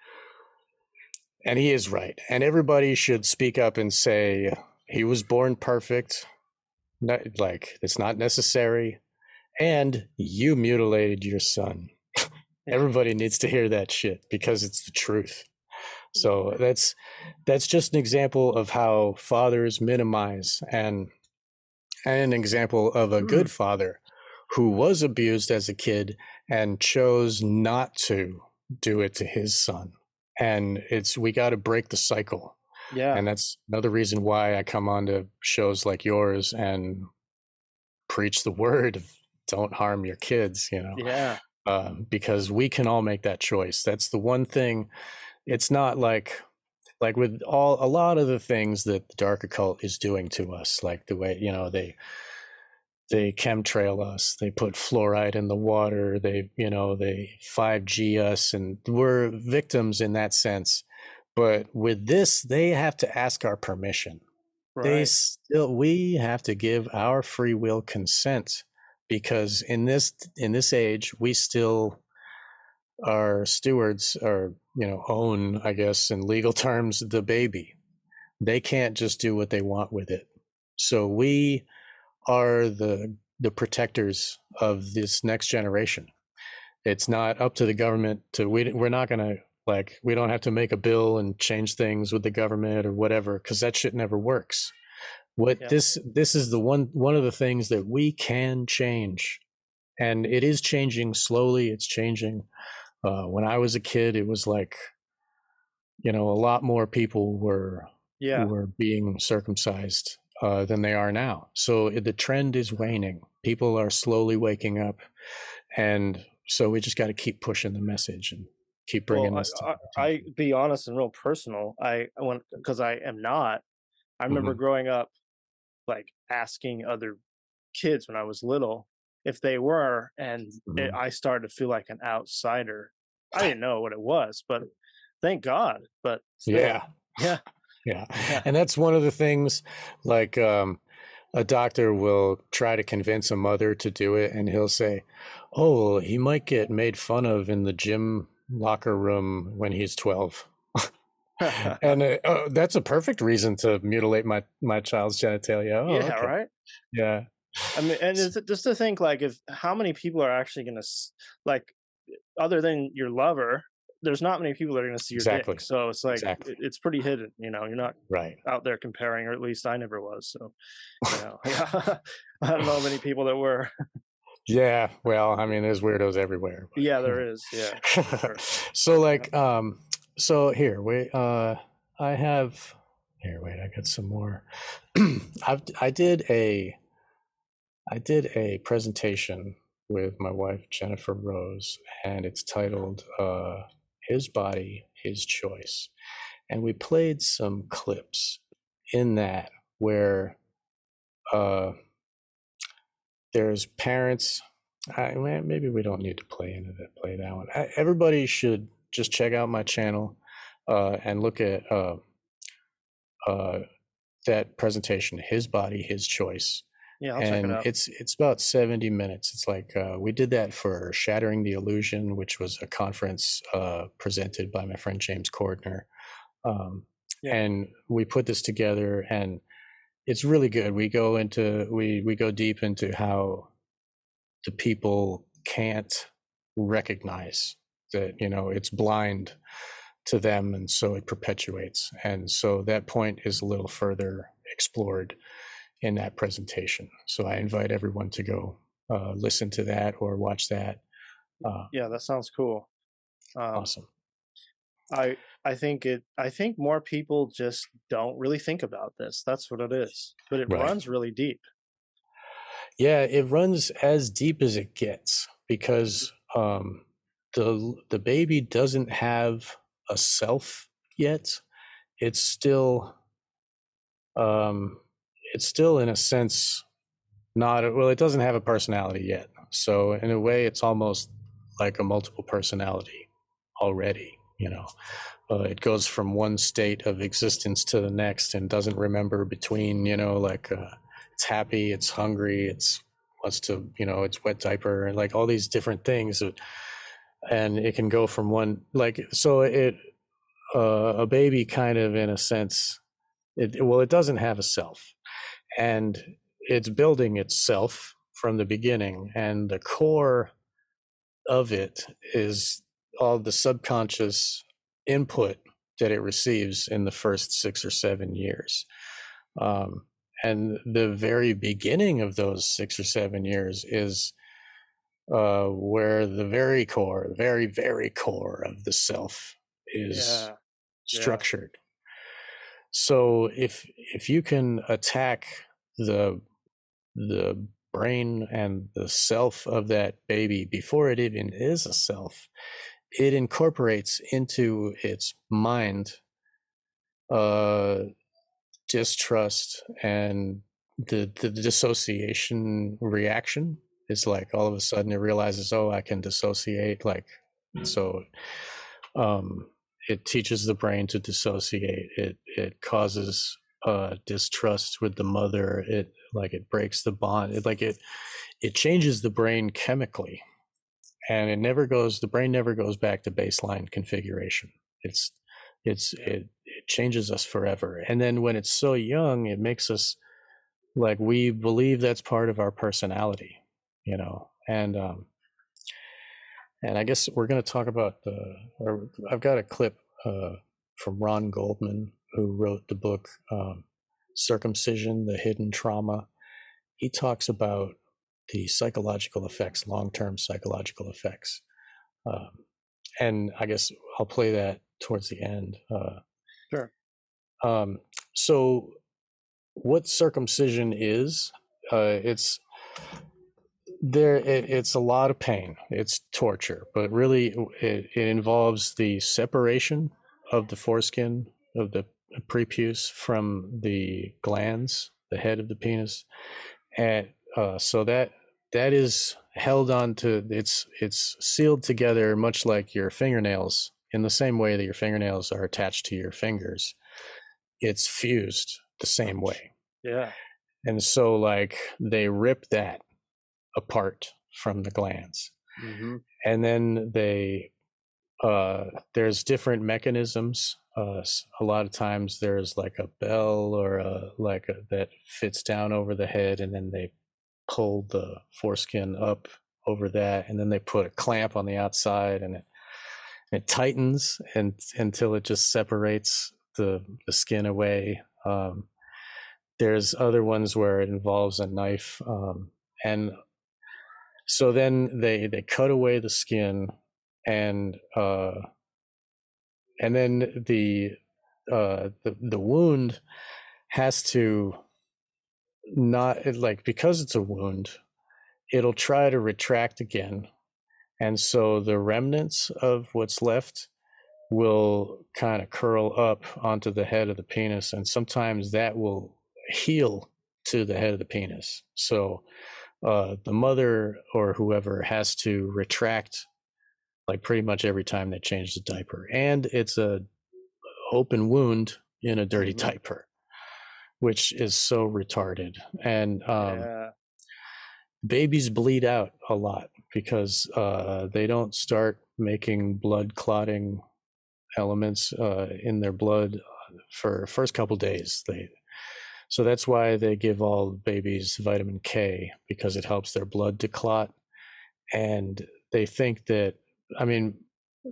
and he is right. And everybody should speak up and say, he was born perfect. No, like, it's not necessary. And you mutilated your son. Everybody needs to hear that shit because it's the truth. So that's just an example of how fathers minimize and an example of a good father who was abused as a kid and chose not to do it to his son. And we got to break the cycle. Yeah. And that's another reason why I come on to shows like yours and preach the word of don't harm your kids, you know? Yeah. Because we can all make that choice. That's the one thing. It's not like with a lot of the things that the dark occult is doing to us, like the way, you know, they chemtrail us, they put fluoride in the water, they 5G us, and we're victims in that sense. But with this, they have to ask our permission. Right. We have to give our free will consent, because in this age, we still are stewards, or, you know, own, I guess, in legal terms, the baby. They can't just do what they want with it. So we are the protectors of this next generation. It's not up to the government to, we're not going to, like, we don't have to make a bill and change things with the government or whatever, because that shit never works. This is the one of the things that we can change, and it is changing slowly. It's changing. When I was a kid, it was like, you know, a lot more people were being circumcised than they are now. So the trend is waning. People are slowly waking up, and so we just got to keep pushing the message and keep bringing this. I be honest and real personal. I remember growing up, like, asking other kids when I was little if they were, and I started to feel like an outsider. I didn't know what it was, but thank God. But still, yeah. And that's one of the things, like, a doctor will try to convince a mother to do it, and he'll say, oh, he might get made fun of in the gym locker room when he's 12. And that's a perfect reason to mutilate my child's genitalia. Oh, yeah, okay. Right? Yeah. I mean, and it's just to think, like, how many people are actually going to, like, other than your lover, there's not many people that are going to see your dick. So it's like, it's pretty hidden, you know, you're not out there comparing, or at least I never was. So, you know, I don't know many people that were. Yeah. Well, I mean, there's weirdos everywhere. But, yeah, there is. Yeah. Sure. So, like, so here, wait, I got some more. I did a presentation with my wife, Jennifer Rose, and it's titled, His Body, His Choice. And we played some clips in that where there's parents. Maybe we don't need to play that one. Everybody should just check out my channel and look at that presentation, His Body, His Choice. Yeah, I'll check it out. It's about 70 minutes. It's like, we did that for Shattering the Illusion, which was a conference presented by my friend James Cordner. And we put this together, and it's really good. We go into, we go deep into how the people can't recognize that, you know, it's blind to them, and so it perpetuates. And so that point is a little further explored in that presentation. So I invite everyone to go listen to that or watch that. Yeah, that sounds cool. Awesome. I think more people just don't really think about this. That's what it is. But it runs really deep. Yeah, it runs as deep as it gets, because the baby doesn't have a self yet. It's still in a sense it doesn't have a personality yet. So in a way, it's almost like a multiple personality already. You know, it goes from one state of existence to the next and doesn't remember between, you know, like it's happy, it's hungry, it's wants to, you know, it's wet diaper and like all these different things. And it can go from one, like, so it, a baby kind of in a sense, it doesn't have a self, and it's building itself from the beginning. And the core of it is all the subconscious input that it receives in the first 6 or 7 years. And the very beginning of those 6 or 7 years is where the very core, very, very core of the self is structured. Yeah. So if you can attack the brain and the self of that baby before it even is a self, it incorporates into its mind distrust, and the dissociation reaction is like all of a sudden it realizes, oh, I can dissociate. Like, so it teaches the brain to dissociate. It causes distrust with the mother. It breaks the bond. It changes the brain chemically. And the brain never goes back to baseline configuration. It changes us forever. And then when it's so young, it makes us like, we believe that's part of our personality, you know? And I guess we're going to talk about I've got a clip from Ron Goldman, who wrote the book, Circumcision, The Hidden Trauma. He talks about the psychological effects, long-term psychological effects. And I guess I'll play that towards the end. Sure. So what circumcision is, it's a lot of pain, it's torture, but really it involves the separation of the foreskin, of the prepuce from the glands, the head of the penis. And so that is held on to, it's sealed together, much like your fingernails, in the same way that your fingernails are attached to your fingers. It's fused the same way. Yeah. And so like they rip that apart from the glands. Mm-hmm. And then there's different mechanisms. A lot of times there's like a bell or that fits down over the head, and then they pull the foreskin up over that, and then they put a clamp on the outside, and it tightens and until it just separates the skin away. There's other ones where it involves a knife, and so then they cut away the skin, and then the wound has to because it's a wound, it'll try to retract again. And so the remnants of what's left will kind of curl up onto the head of the penis. And sometimes that will heal to the head of the penis. So the mother or whoever has to retract like pretty much every time they change the diaper. And it's a open wound in a dirty diaper, which is so retarded. And babies bleed out a lot because they don't start making blood clotting elements in their blood for first couple days. So that's why they give all babies vitamin K, because it helps their blood to clot. And they think that, I mean,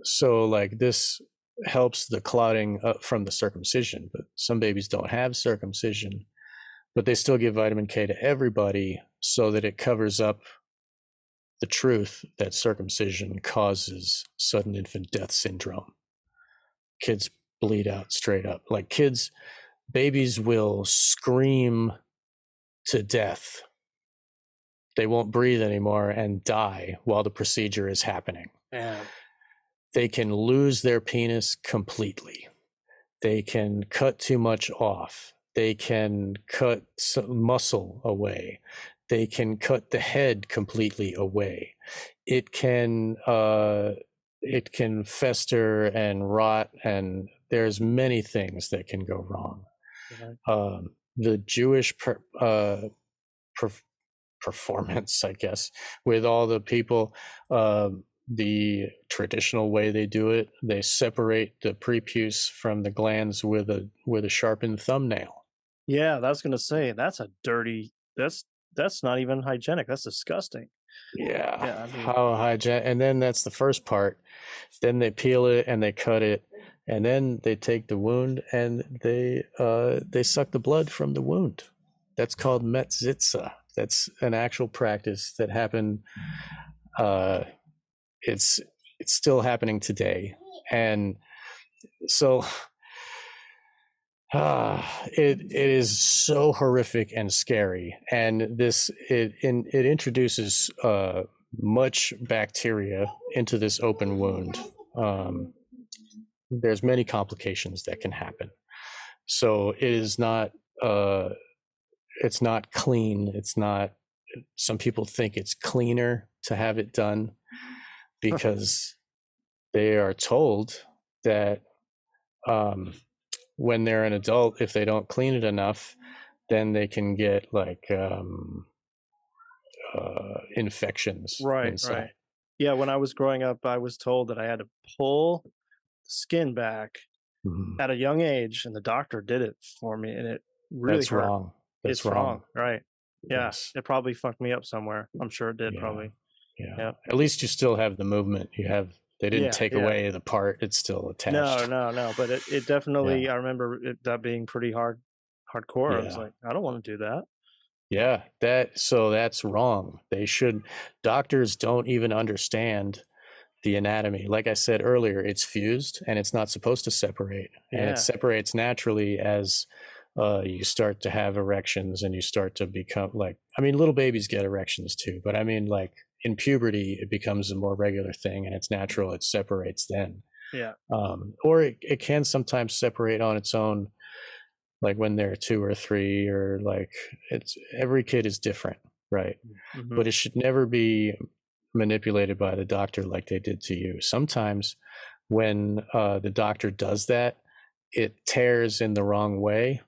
so like this helps the clotting up from the circumcision, but some babies don't have circumcision, but they still give vitamin K to everybody so that it covers up the truth that circumcision causes sudden infant death syndrome. Kids bleed out straight up. Like babies will scream to death. They won't breathe anymore and die while the procedure is happening. Yeah. They can lose their penis completely. They can cut too much off. They can cut some muscle away. They can cut the head completely away. It can fester and rot, and there's many things that can go wrong. Mm-hmm. The Jewish performance, I guess, with all the people, the traditional way they do it, they separate the prepuce from the glands with a sharpened thumbnail. Yeah, I was gonna say that's a dirty. That's not even hygienic. That's disgusting. Yeah. I mean, how hygienic? And then that's the first part. Then they peel it and they cut it, and then they take the wound and they suck the blood from the wound. That's called metzitza. That's an actual practice that happened. It's still happening today, and so it is so horrific and scary. And it introduces much bacteria into this open wound. There's many complications that can happen. So it is not it's not clean. It's not. Some people think it's cleaner to have it done, because they are told that when they're an adult, if they don't clean it enough, then they can get like infections. Right, right. Yeah, when I was growing up, I was told that I had to pull the skin back at a young age, and the doctor did it for me, and it really That's hurt. Wrong. That's it's wrong. Right. Yeah, yes. It probably fucked me up somewhere. I'm sure it did, probably. Yeah. Yep. At least you still have the movement. You have, they didn't take away the part. It's still attached. No. But it definitely, I remember that being pretty hardcore. Yeah. I was like, I don't want to do that. Yeah. So that's wrong. Doctors don't even understand the anatomy. Like I said earlier, it's fused and it's not supposed to separate. And it separates naturally as you start to have erections and you start to become like, I mean, little babies get erections too, but I mean, like, in puberty, it becomes a more regular thing, and it's natural. It separates then. Yeah. Or it can sometimes separate on its own, like when they're 2 or 3, or like every kid is different, right? Mm-hmm. But it should never be manipulated by the doctor like they did to you. Sometimes when the doctor does that, it tears in the wrong way,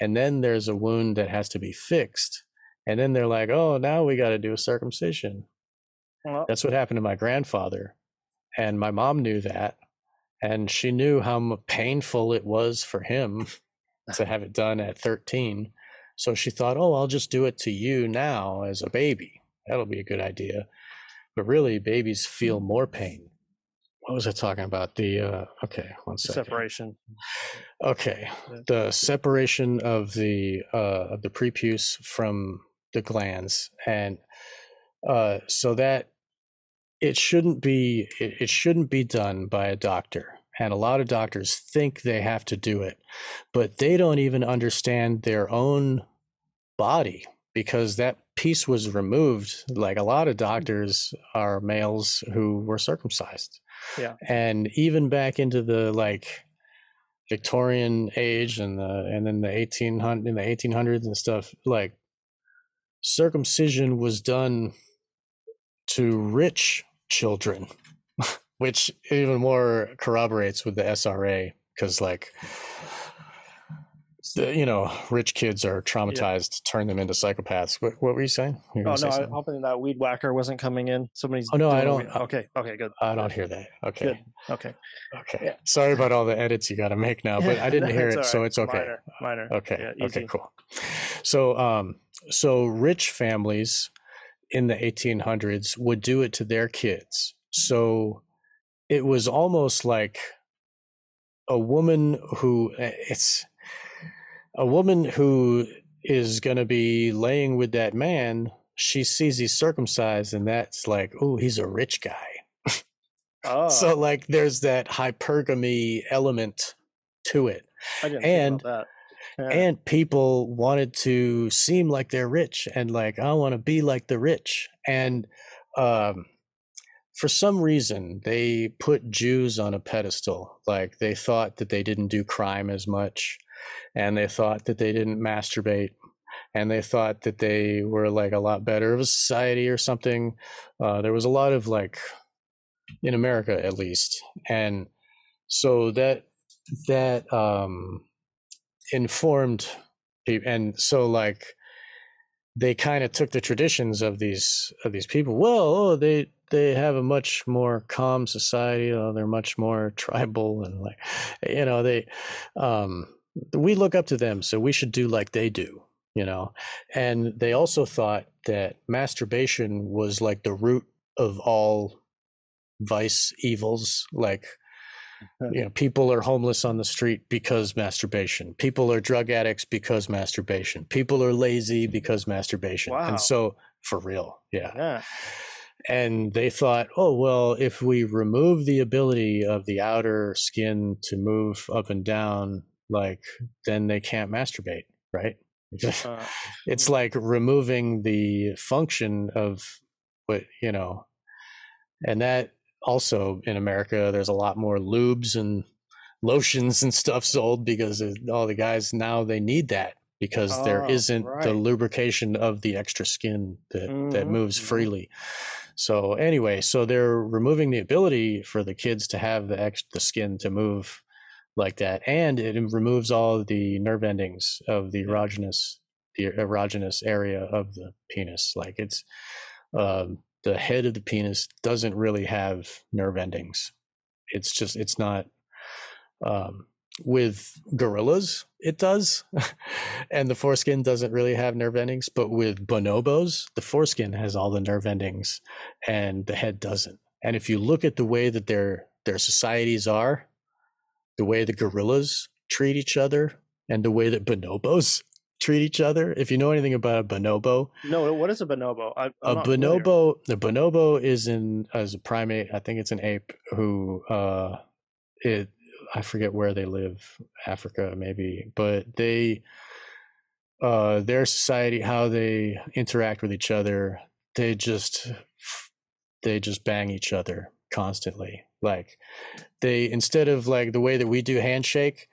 and then there's a wound that has to be fixed. And then they're like, oh, now we got to do a circumcision. That's what happened to my grandfather, and my mom knew that, and she knew how painful it was for him to have it done at 13. So she thought, oh, I'll just do it to you now as a baby. That'll be a good idea. But really, babies feel more pain. What was I talking about? Separation. Okay, the separation of the prepuce from the glands, and so that it shouldn't be done by a doctor, and a lot of doctors think they have to do it, but they don't even understand their own body, because that piece was removed. Like, a lot of doctors are males who were circumcised, and even back into the like Victorian age and then the 1800s and stuff, like, circumcision was done to rich children, which even more corroborates with the SRA, because, like, rich kids are traumatized to turn them into psychopaths. What were you saying? I was hoping that weed whacker wasn't coming in. Somebody's. Oh no, I don't. Okay, good. I don't hear that. Okay. Good. Okay. Yeah. Sorry about all the edits you got to make now, but I didn't hear it, right. So it's okay. Minor. Okay. Yeah, okay. Cool. So rich families in the 1800s would do it to their kids. So it was almost like a woman who is going to be laying with that man. She sees he's circumcised, and that's like, oh, he's a rich guy. Oh. So like there's that hypergamy element to it. I didn't think about that. Yeah. And people wanted to seem like they're rich, and like, I want to be like the rich. And for some reason, they put Jews on a pedestal. Like they thought that they didn't do crime as much, and they thought that they didn't masturbate, and they thought that they were like a lot better of a society or something. There was a lot of like, in America at least. And so that informed people. And so like they kind of took the traditions of these people. Well, they have a much more calm society. Oh, they're much more tribal, and like, you know, they we look up to them, so we should do like they do, you know. And they also thought that masturbation was like the root of all vice, evils. Like, you know, people are homeless on the street because masturbation. People are drug addicts because masturbation. People are lazy because masturbation. Wow. And so, for real, yeah. And they thought, oh, well, if we remove the ability of the outer skin to move up and down, like, then they can't masturbate, right? It's like removing the function of what, you know, and that. Also in America, there's a lot more lubes and lotions and stuff sold because all the guys now they need that because there isn't the lubrication of the extra skin that moves freely. So anyway, so they're removing the ability for the kids to have the skin to move like that, and it removes all the nerve endings of the erogenous area of the penis. Like it's the head of the penis doesn't really have nerve endings. It's just, it's not, with gorillas, it does. And the foreskin doesn't really have nerve endings, but with bonobos, the foreskin has all the nerve endings and the head doesn't. And if you look at the way that their societies are, the way the gorillas treat each other and the way that bonobos treat each other. If you know anything about a bonobo. No, what is a bonobo? The bonobo is a primate. I think it's an ape who I forget where they live, Africa maybe, but they their society, how they interact with each other, they just bang each other constantly. Like they, instead of like the way that we do handshake,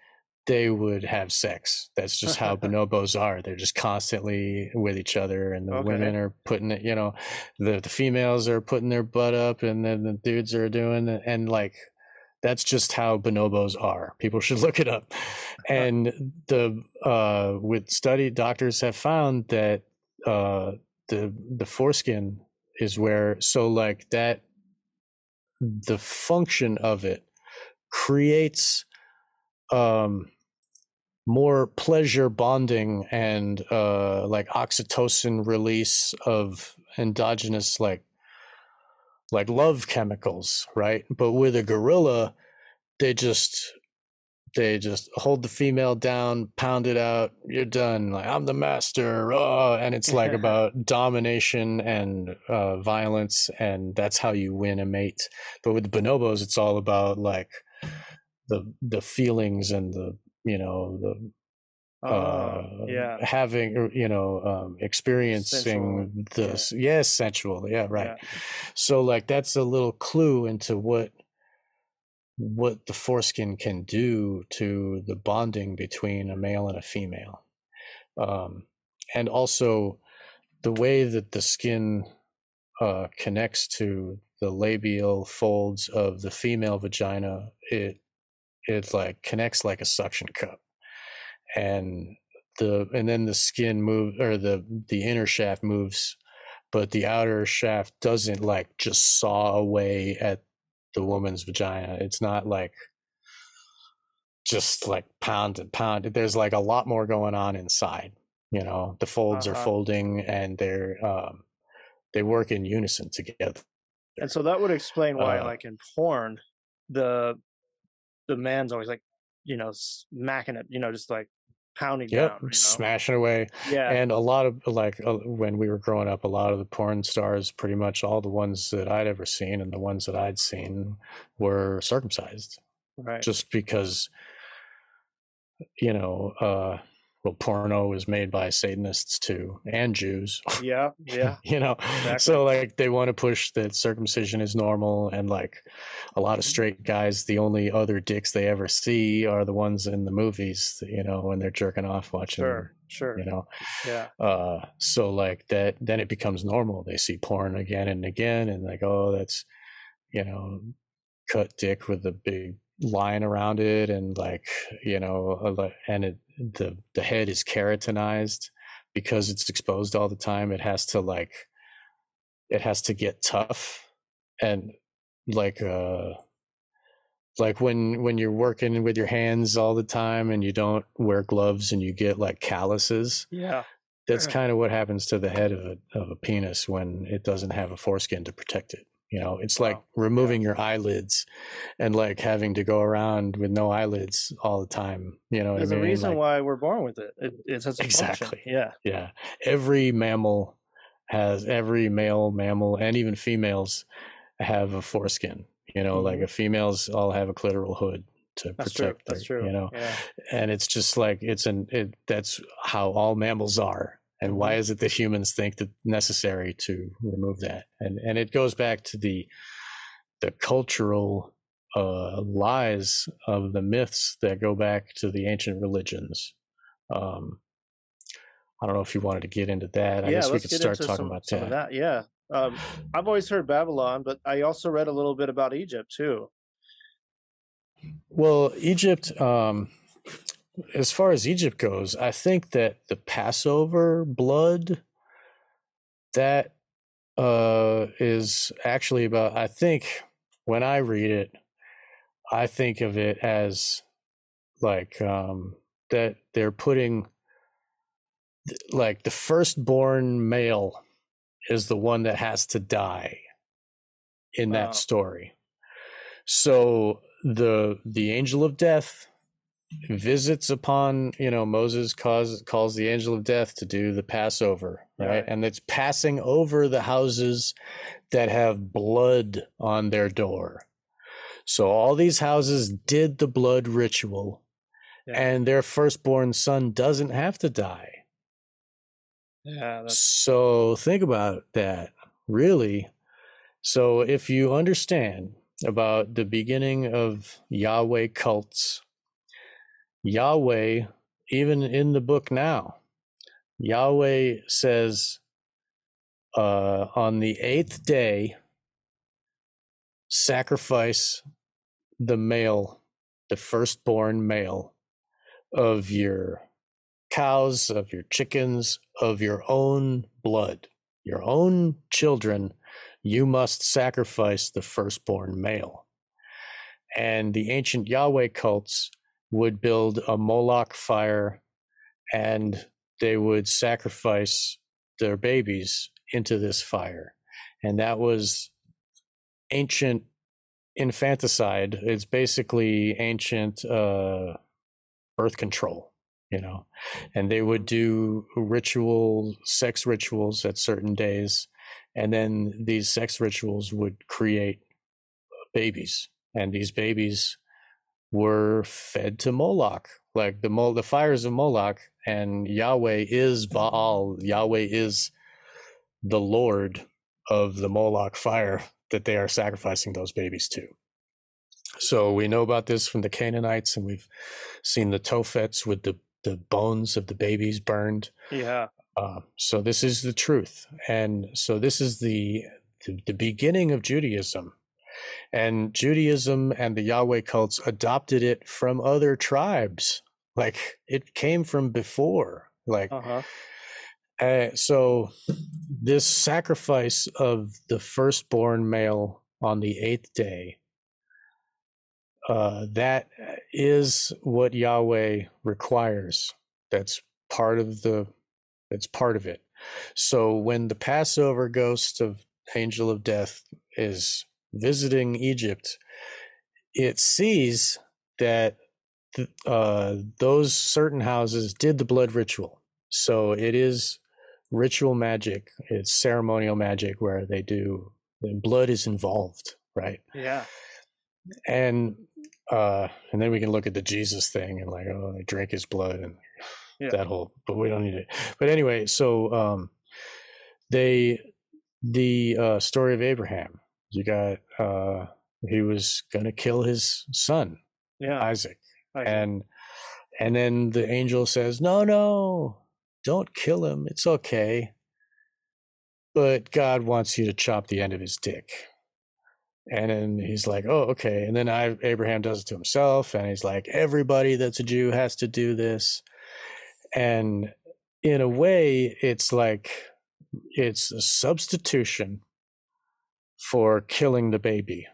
they would have sex. That's just how bonobos are. They're just constantly with each other, and the women are putting it, you know, the females are putting their butt up, and then the dudes are doing it. And like, that's just how bonobos are. People should look it up. And doctors have found that the foreskin is where, so like that, the function of it creates more pleasure bonding and like oxytocin release of endogenous like love chemicals, right? But with a gorilla, they just hold the female down, pound it out, you're done, like I'm the master, and it's like about domination and violence, and that's how you win a mate. But with the bonobos, it's all about like the feelings and the, you know, the having, you know, experiencing this, yes, sensual, yeah, right. Yeah. So like that's a little clue into what the foreskin can do to the bonding between a male and a female, and also the way that the skin connects to the labial folds of the female vagina. It like connects like a suction cup, and then the skin moves, or the inner shaft moves, but the outer shaft doesn't like just saw away at the woman's vagina. It's not like just like pound and pound. There's like a lot more going on inside, you know. The folds are folding, and they're they work in unison together. And so that would explain why, like in porn, the man's always like, you know, smacking it, you know, just like pounding down, you know? Smashing away. Yeah. And a lot of, like, when we were growing up, a lot of the porn stars, pretty much all the ones that I'd ever seen and the ones that I'd seen were circumcised. Right. Just because, you know, well, porno was made by Satanists too, and Jews. Yeah, yeah. You know, exactly. So like they want to push that circumcision is normal, and like a lot of straight guys, the only other dicks they ever see are the ones in the movies, you know, when they're jerking off watching. Sure, sure. You know, yeah. So like that, then it becomes normal. They see porn again and again, and like, oh, that's, you know, cut dick with the big line around it, and like, you know, and it, the head is keratinized because it's exposed all the time. It has to, like, it has to get tough. And like when you're working with your hands all the time and you don't wear gloves and you get like calluses. Yeah. That's kind of what happens to the head of a penis when it doesn't have a foreskin to protect it. You know, it's like removing your eyelids and like having to go around with no eyelids all the time. You know, there's a reason, like, why we're born with it. It's a function. Yeah. Yeah. Every mammal has, every male mammal and even females have a foreskin, you know, like females all have a clitoral hood to protect. That's true. You know, yeah. And it's just like, that's how all mammals are. And why is it that humans think that necessary to remove that? And it goes back to the cultural lies of the myths that go back to the ancient religions. I don't know if you wanted to get into that. I guess we could start talking about that. Yeah. I've always heard Babylon, but I also read a little bit about Egypt too. Well, Egypt... as far as Egypt goes, I think that the Passover blood, that is actually about, I think when I read it, I think of it as like that they're putting like the firstborn male is the one that has to die in that story. So the angel of death visits upon, you know, Moses calls the angel of death to do the Passover, right? And it's passing over the houses that have blood on their door. So all these houses did the blood ritual, and their firstborn son doesn't have to die. Yeah. So think about that, really. So if you understand about the beginning of Yahweh cults, Yahweh, even in the book now, Yahweh says, on the 8th day, sacrifice the male, the firstborn male of your cows, of your chickens, of your own blood, your own children. You must sacrifice the firstborn male. And the ancient Yahweh cults would build a Moloch fire, and they would sacrifice their babies into this fire. And that was ancient infanticide. It's basically ancient birth control, you know. And they would do sex rituals at certain days, and then these sex rituals would create babies, and these babies were fed to Moloch, like the fires of Moloch. And Yahweh is Baal. Yahweh is the Lord of the Moloch fire that they are sacrificing those babies to. So we know about this from the Canaanites, and we've seen the Tophets with the bones of the babies burned. Yeah. So this is the truth. And so this is the beginning of Judaism. And Judaism and the Yahweh cults adopted it from other tribes. Like, it came from before. Like, so this sacrifice of the firstborn male on the 8th day, that is what Yahweh requires. That's part of it. So when the Passover ghost of Angel of Death is visiting Egypt, it sees that those certain houses did the blood ritual. So it is ritual magic. It's ceremonial magic where they do, the blood is involved, right? Yeah. And then we can look at the Jesus thing and like, oh, they drank his blood and yeah. that whole, but we don't need it. But anyway, so the story of Abraham, you got, he was going to kill his son, Isaac. And then the angel says, no, don't kill him. It's okay. But God wants you to chop the end of his dick. And then he's like, oh, okay. And then Abraham does it to himself. And he's like, everybody that's a Jew has to do this. And in a way, it's like, it's a substitution for killing the baby.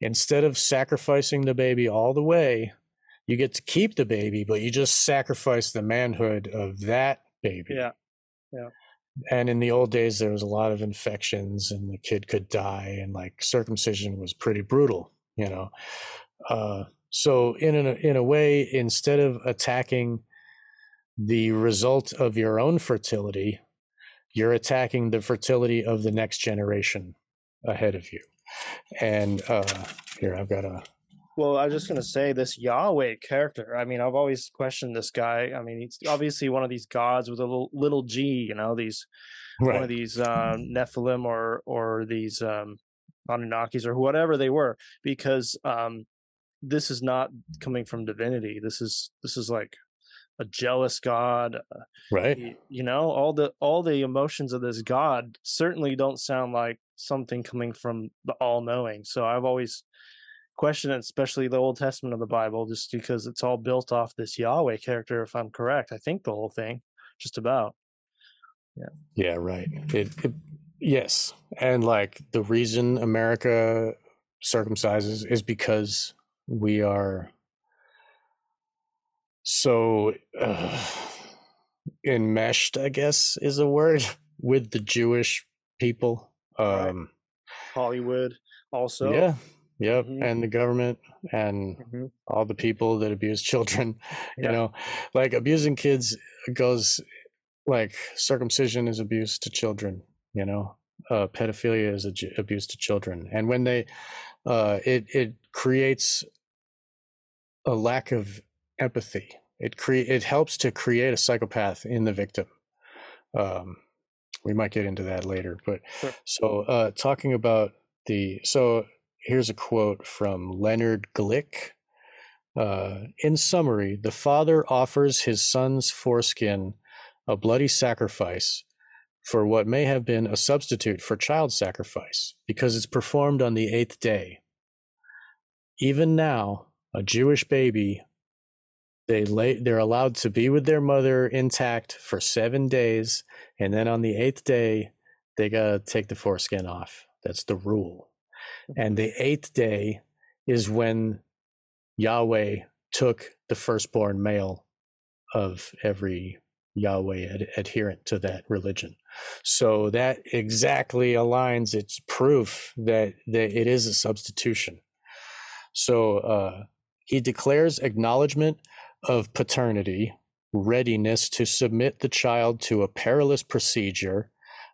Instead of sacrificing the baby all the way, you get to keep the baby, but you just sacrifice the manhood of that baby. Yeah. Yeah. And in the old days, there was a lot of infections and the kid could die, and like circumcision was pretty brutal, you know? So in a way, instead of attacking the result of your own fertility, you're attacking the fertility of the next generation ahead of you. And, here I've got a, well, I was just going to say this Yahweh character. I mean, I've always questioned this guy. I mean, he's obviously one of these gods with a little G, you know, these right. one of these Nephilim or these Anunnakis or whatever they were, because this is not coming from divinity. This is like a jealous god, right? You know, all the emotions of this god certainly don't sound like something coming from the all-knowing. So I've always question it, especially the Old Testament of the Bible, just because it's all built off this Yahweh character, if I'm correct. I think the whole thing, just about. Yeah, right. Yes. And like the reason America circumcises is because we are so enmeshed, I guess is a word, with the Jewish people. Right. Hollywood also. Yeah. Yep. Mm-hmm. And the government and mm-hmm. all the people that abuse children, you know, like abusing kids goes like circumcision is abuse to children, you know, pedophilia is abuse to children. And when they it creates a lack of empathy. It helps to create a psychopath in the victim. We might get into that later, but sure. So talking about here's a quote from Leonard Glick. In summary, the father offers his son's foreskin a bloody sacrifice for what may have been a substitute for child sacrifice, because it's performed on the 8th day. Even now, a Jewish baby, they're allowed to be with their mother intact for 7 days, and then on the 8th day, they gotta take the foreskin off. That's the rule. And the 8th day is when Yahweh took the firstborn male of every Yahweh adherent to that religion. So that exactly aligns. It's proof that it is a substitution. So he declares acknowledgement of paternity, readiness to submit the child to a perilous procedure,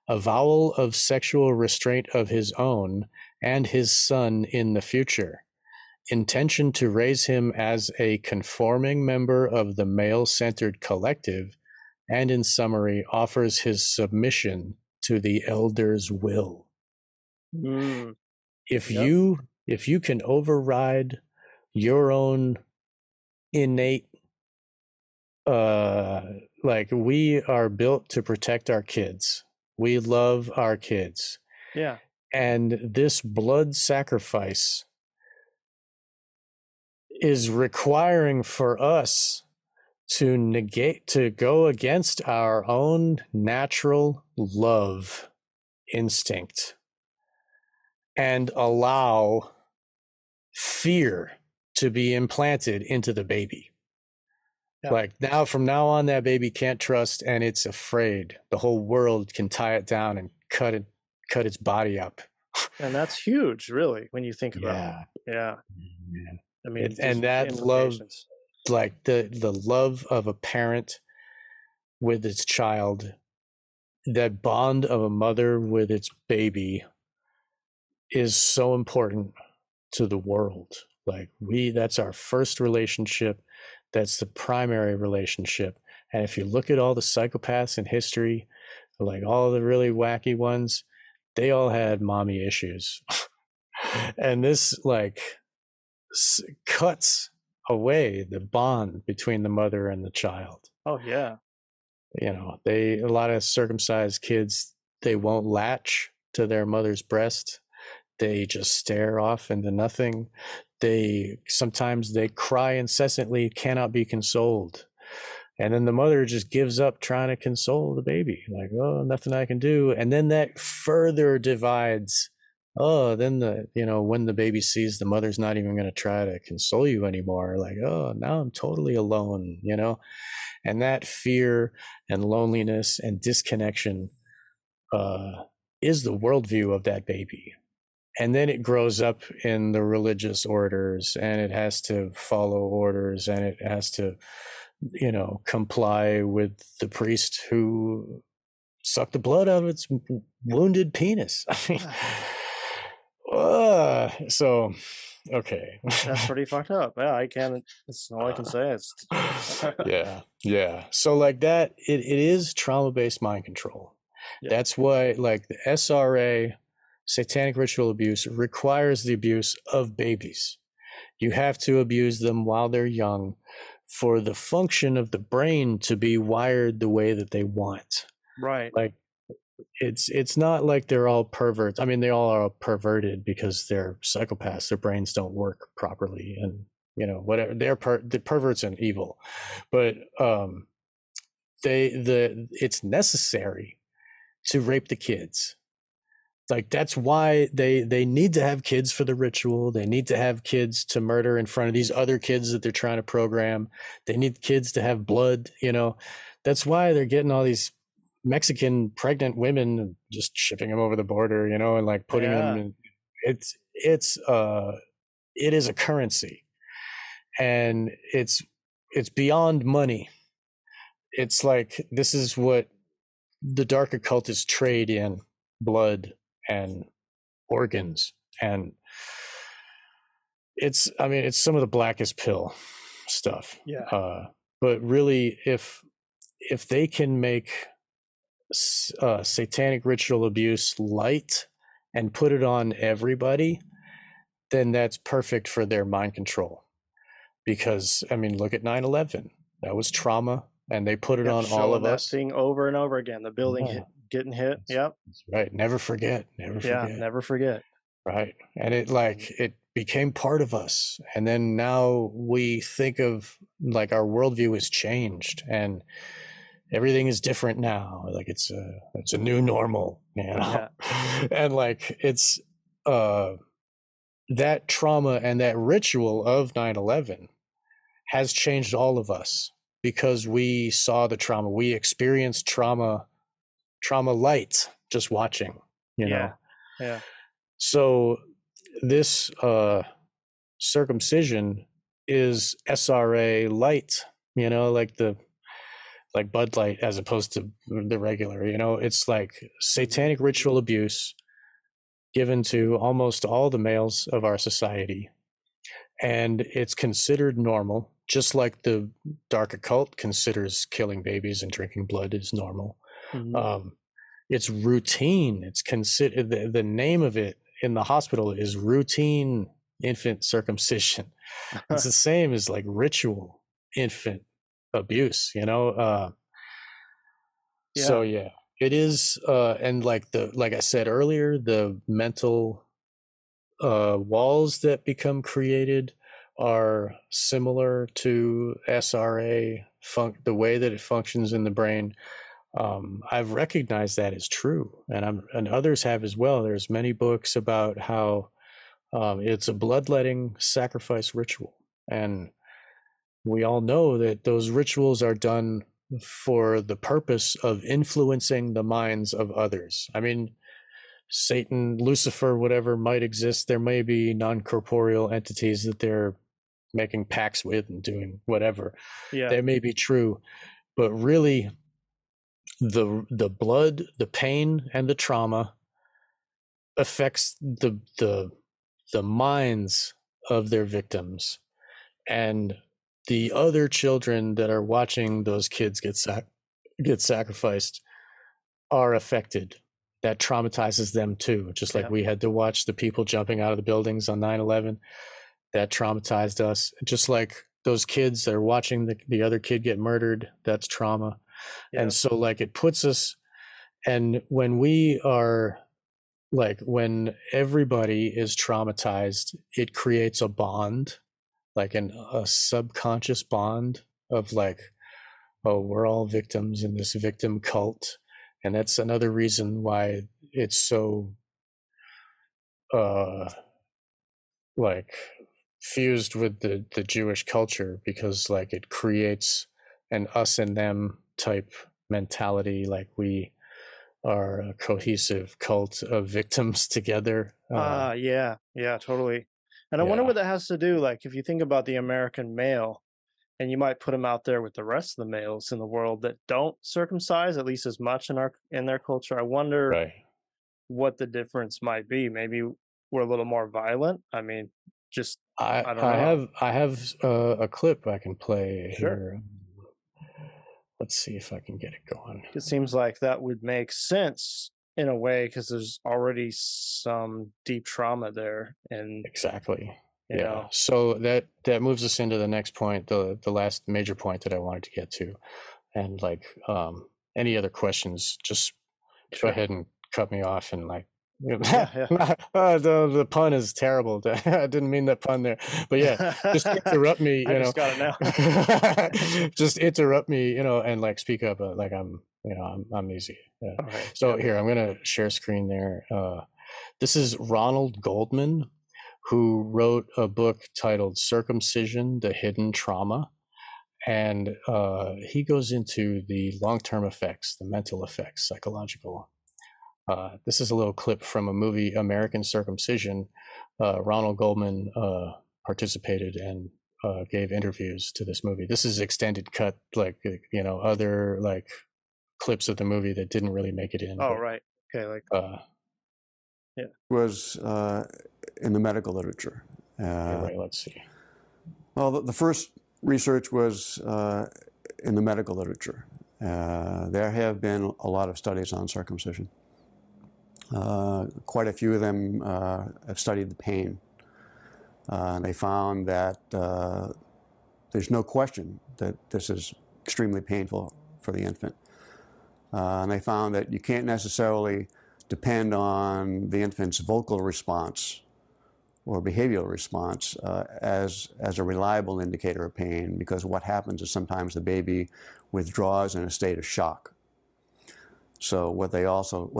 avowal of sexual restraint of his own and his son in the future, intention to raise him as a conforming member of the male-centered collective, and in summary, offers his submission to the elder's will. Mm. If you can override your own innate, like we are built to protect our kids. We love our kids. Yeah. And this blood sacrifice is requiring for us to negate, to go against our own natural love instinct and allow fear to be implanted into the baby. Yeah. Like now, from now on, that baby can't trust and it's afraid. The whole world can tie it down and cut its body up. And that's huge, really, when you think about it. Yeah. Yeah. I mean, and that love, like the love of a parent with its child, that bond of a mother with its baby is so important to the world. Like that's our first relationship. That's the primary relationship. And if you look at all the psychopaths in history, like all the really wacky ones, they all had mommy issues. And this like cuts away the bond between the mother and the child. Oh yeah. You know, a lot of circumcised kids, they won't latch to their mother's breast. They just stare off into nothing. Sometimes they cry incessantly, cannot be consoled. And then the mother just gives up trying to console the baby. Like, oh, nothing I can do. And then that further divides. Oh, then when the baby sees the mother's not even going to try to console you anymore. Like, oh, now I'm totally alone, you know? And that fear and loneliness and disconnection is the worldview of that baby. And then it grows up in the religious orders and it has to follow orders and it has to, you know, comply with the priest who sucked the blood out of its wounded penis. I mean, so, okay. That's pretty fucked up. Yeah, I can't, that's all I can say. Yeah. Yeah. So like that, it is trauma-based mind control. Yeah. That's why like the SRA, satanic ritual abuse, requires the abuse of babies. You have to abuse them while they're young for the function of the brain to be wired the way that they want. Right. Like it's not like they're all perverts. I mean, they all are perverted because they're psychopaths. Their brains don't work properly and, you know, whatever. They're perverts and evil. But it's necessary to rape the kids. Like that's why they need to have kids for the ritual. They need to have kids to murder in front of these other kids that they're trying to program. They need kids to have blood, you know. That's why they're getting all these Mexican pregnant women and just shipping them over the border, you know, and like putting them in. It is a currency, and it's beyond money. It's like this is what the dark occultists trade in: blood and organs. And it's some of the blackest pill stuff. Yeah. But really, if they can make satanic ritual abuse light and put it on everybody, then that's perfect for their mind control. Because I mean, look at 9/11. That was trauma, and they put it on all of us. Thing over and over again. The building getting hit. Yep. That's right. Never forget. Never forget. Yeah. Never forget. Right. And it became part of us. And then now we think of like our worldview has changed and everything is different now. Like it's a new normal, you know? Yeah. And like, it's, that trauma and that ritual of 9/11 has changed all of us because we saw the trauma. We experienced trauma light just watching, you know? Yeah. So this circumcision is SRA light, you know, like Bud Light as opposed to the regular, you know. It's like satanic ritual abuse given to almost all the males of our society, and it's considered normal, just like the dark occult considers killing babies and drinking blood is normal. Mm-hmm. It's routine. It's considered, the name of it in the hospital is routine infant circumcision. It's the same as like ritual infant abuse, you know? So yeah, it is. And like I said earlier, the mental, walls that become created are similar to SRA, the way that it functions in the brain. I've recognized that is true, and others have as well. There's many books about how it's a bloodletting sacrifice ritual, and we all know that those rituals are done for the purpose of influencing the minds of others. I mean, Satan, Lucifer, whatever might exist, there may be non-corporeal entities that they're making pacts with and doing whatever. Yeah. They may be true, but really the blood, the pain, and the trauma affects the minds of their victims, and the other children that are watching those kids get sacrificed are affected. That traumatizes them too, just like we had to watch the people jumping out of the buildings on 9/11. That traumatized us, just like those kids that are watching the other kid get murdered. That's trauma. Yeah. And so like it puts us, and when we are like, when everybody is traumatized, it creates a bond, like a subconscious bond of like, oh, we're all victims in this victim cult. And that's another reason why it's so like fused with the Jewish culture, because like it creates an us and them type mentality. Like we are a cohesive cult of victims together. Yeah, totally. And I wonder what that has to do. Like if you think about the American male, and you might put them out there with the rest of the males in the world that don't circumcise, at least as much in their culture. I wonder what the difference might be. Maybe we're a little more violent. I mean, just I don't know. I have a clip I can play here. Let's see if I can get it going. It seems like that would make sense in a way, because there's already some deep trauma there, and exactly. Yeah. So that moves us into the next point, the last major point that I wanted to get to. And like any other questions, just go ahead and cut me off and like the pun is terrible. I didn't mean that pun there. But yeah, just interrupt me, you know. Just got it now. Just interrupt me, you know, and like speak up like I'm easy. Yeah. Right. So here, I'm going to share screen there. This is Ronald Goldman, who wrote a book titled Circumcision, The Hidden Trauma. And he goes into the long-term effects, the mental effects, psychological. This is a little clip from a movie, American Circumcision. Ronald Goldman participated and gave interviews to this movie. This is extended cut, like, you know, other like clips of the movie that didn't really make it in. Oh, right. Okay. Like, yeah. Was in the medical literature. Anyway, let's see. Well, the first research was in the medical literature. There have been a lot of studies on circumcision. Quite a few of them have studied the pain. And they found that there's no question that this is extremely painful for the infant. And they found that you can't necessarily depend on the infant's vocal response or behavioral response as a reliable indicator of pain, because what happens is sometimes the baby withdraws in a state of shock. So what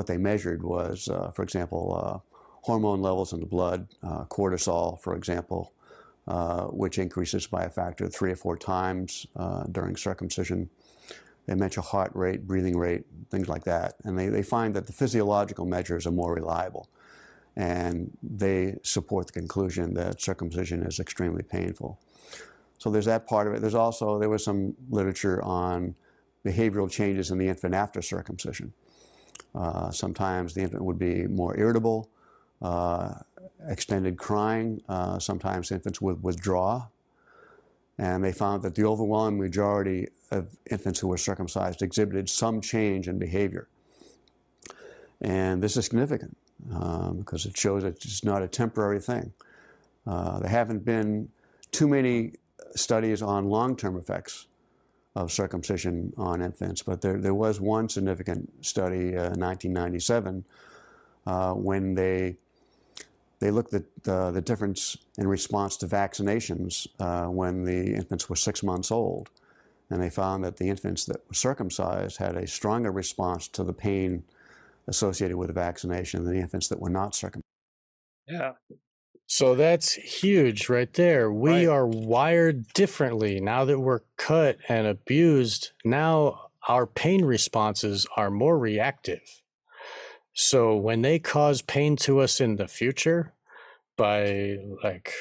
they measured was, for example, hormone levels in the blood, cortisol, for example, which increases by a factor of 3 or 4 times during circumcision. They measure heart rate, breathing rate, things like that. And they find that the physiological measures are more reliable. And they support the conclusion that circumcision is extremely painful. So there's that part of it. There's also, there was some literature on behavioral changes in the infant after circumcision. Sometimes the infant would be more irritable, extended crying. Sometimes infants would withdraw. And they found that the overwhelming majority of infants who were circumcised exhibited some change in behavior. And this is significant because it shows that it's not a temporary thing. There haven't been too many studies on long-term effects of circumcision on infants, but there was one significant study in 1997 when they looked at the difference in response to vaccinations when the infants were 6 months old. And they found that the infants that were circumcised had a stronger response to the pain associated with the vaccination than the infants that were not circumcised. Yeah. So that's huge right there. We are wired differently. Now that we're cut and abused, now our pain responses are more reactive. So when they cause pain to us in the future by like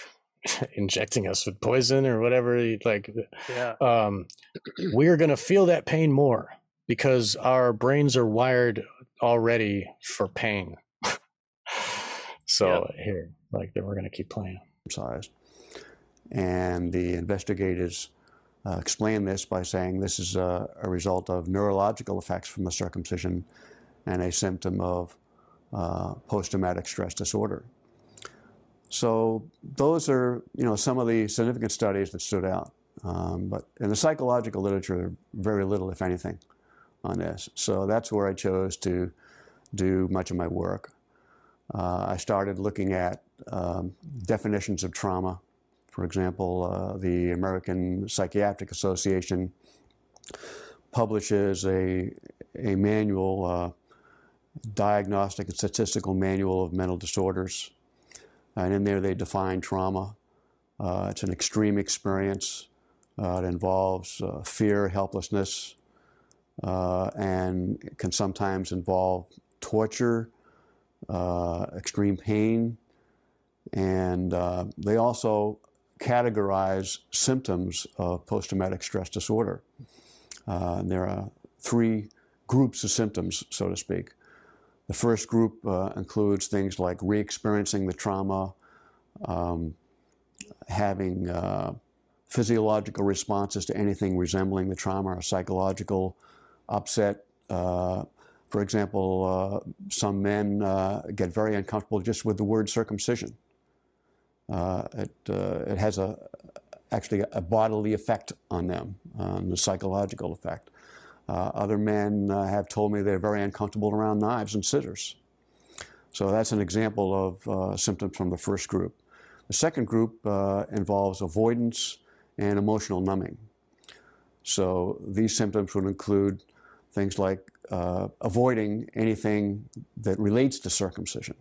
injecting us with poison or whatever, like we're going to feel that pain more because our brains are wired already for pain. So here, like that, we're going to keep playing. And the investigators explain this by saying this is a result of neurological effects from the circumcision and a symptom of post-traumatic stress disorder. So those are, you know, some of the significant studies that stood out. But in the psychological literature, very little, if anything, on this. So that's where I chose to do much of my work. I started looking at definitions of trauma. For example, the American Psychiatric Association publishes a manual, diagnostic and statistical manual of mental disorders. And in there they define trauma. It's an extreme experience. It involves fear, helplessness, and can sometimes involve torture, extreme pain, and they also categorize symptoms of post-traumatic stress disorder. And there are three groups of symptoms, so to speak. The first group includes things like re-experiencing the trauma, having physiological responses to anything resembling the trauma, or psychological upset. For example, some men get very uncomfortable just with the word circumcision. It has actually a bodily effect on them, the psychological effect. Other men have told me they're very uncomfortable around knives and scissors. So that's an example of symptoms from the first group. The second group involves avoidance and emotional numbing. So these symptoms would include things like avoiding anything that relates to circumcision,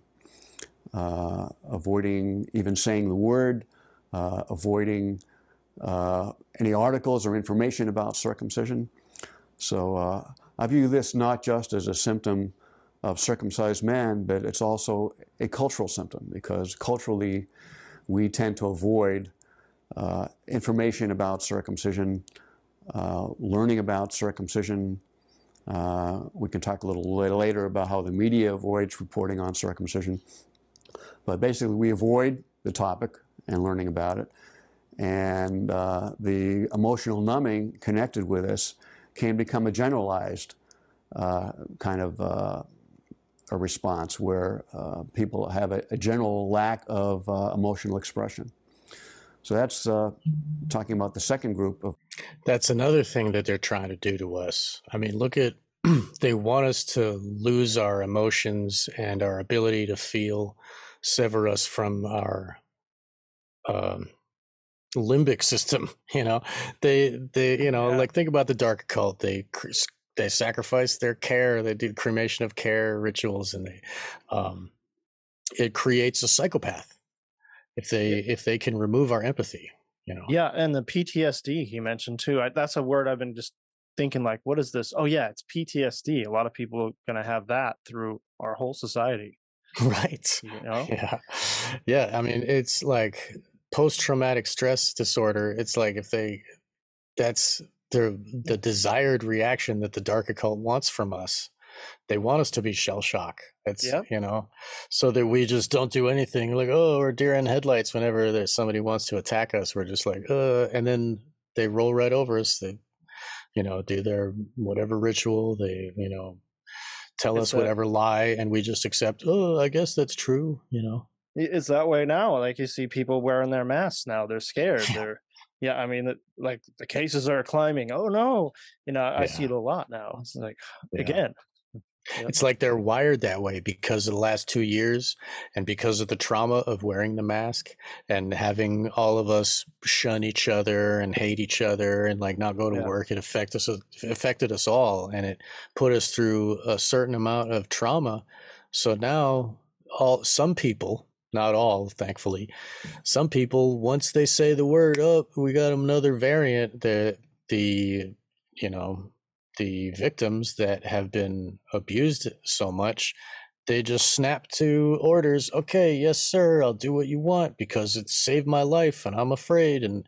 avoiding even saying the word, avoiding any articles or information about circumcision. So I view this not just as a symptom of circumcised men, but it's also a cultural symptom, because culturally we tend to avoid information about circumcision, learning about circumcision. We can talk a little later about how the media avoids reporting on circumcision. But basically, we avoid the topic and learning about it. And the emotional numbing connected with this can become a generalized kind of a response where people have a general lack of emotional expression. So that's talking about the second group of. That's another thing that they're trying to do to us. I mean, look at, they want us to lose our emotions and our ability to feel, sever us from our limbic system. You know, they you know, like think about the dark occult. They sacrifice their care. They do cremation of care rituals, and they it creates a psychopath if they can remove our empathy. You know. Yeah, and the PTSD he mentioned too. That's a word I've been just thinking, like, what is this? Oh yeah, it's PTSD. A lot of people are going to have that through our whole society. Right. You know? Yeah. Yeah. I mean, it's like post-traumatic stress disorder. It's like that's the desired reaction that the dark occult wants from us. They want us to be shell shock. That's, you know, so that we just don't do anything. Like, oh, we're deer in headlights whenever there's somebody wants to attack us. We're just like, and then they roll right over us. They, you know, do their whatever ritual. They, you know, tell us whatever lie, and we just accept, oh, I guess that's true, you know. It's that way now. Like, you see people wearing their masks now. They're scared. They're, I mean, like, the cases are climbing. Oh, no. You know, I see it a lot now. It's like, again. It's like they're wired that way because of the last 2 years and because of the trauma of wearing the mask and having all of us shun each other and hate each other and like not go to work. It affected us all, and it put us through a certain amount of trauma. So now some people Not all, thankfully. Some people, once they say the word, oh, we got another variant, the victims that have been abused so much, they just snap to orders. Okay, yes, sir, I'll do what you want because it saved my life and I'm afraid. And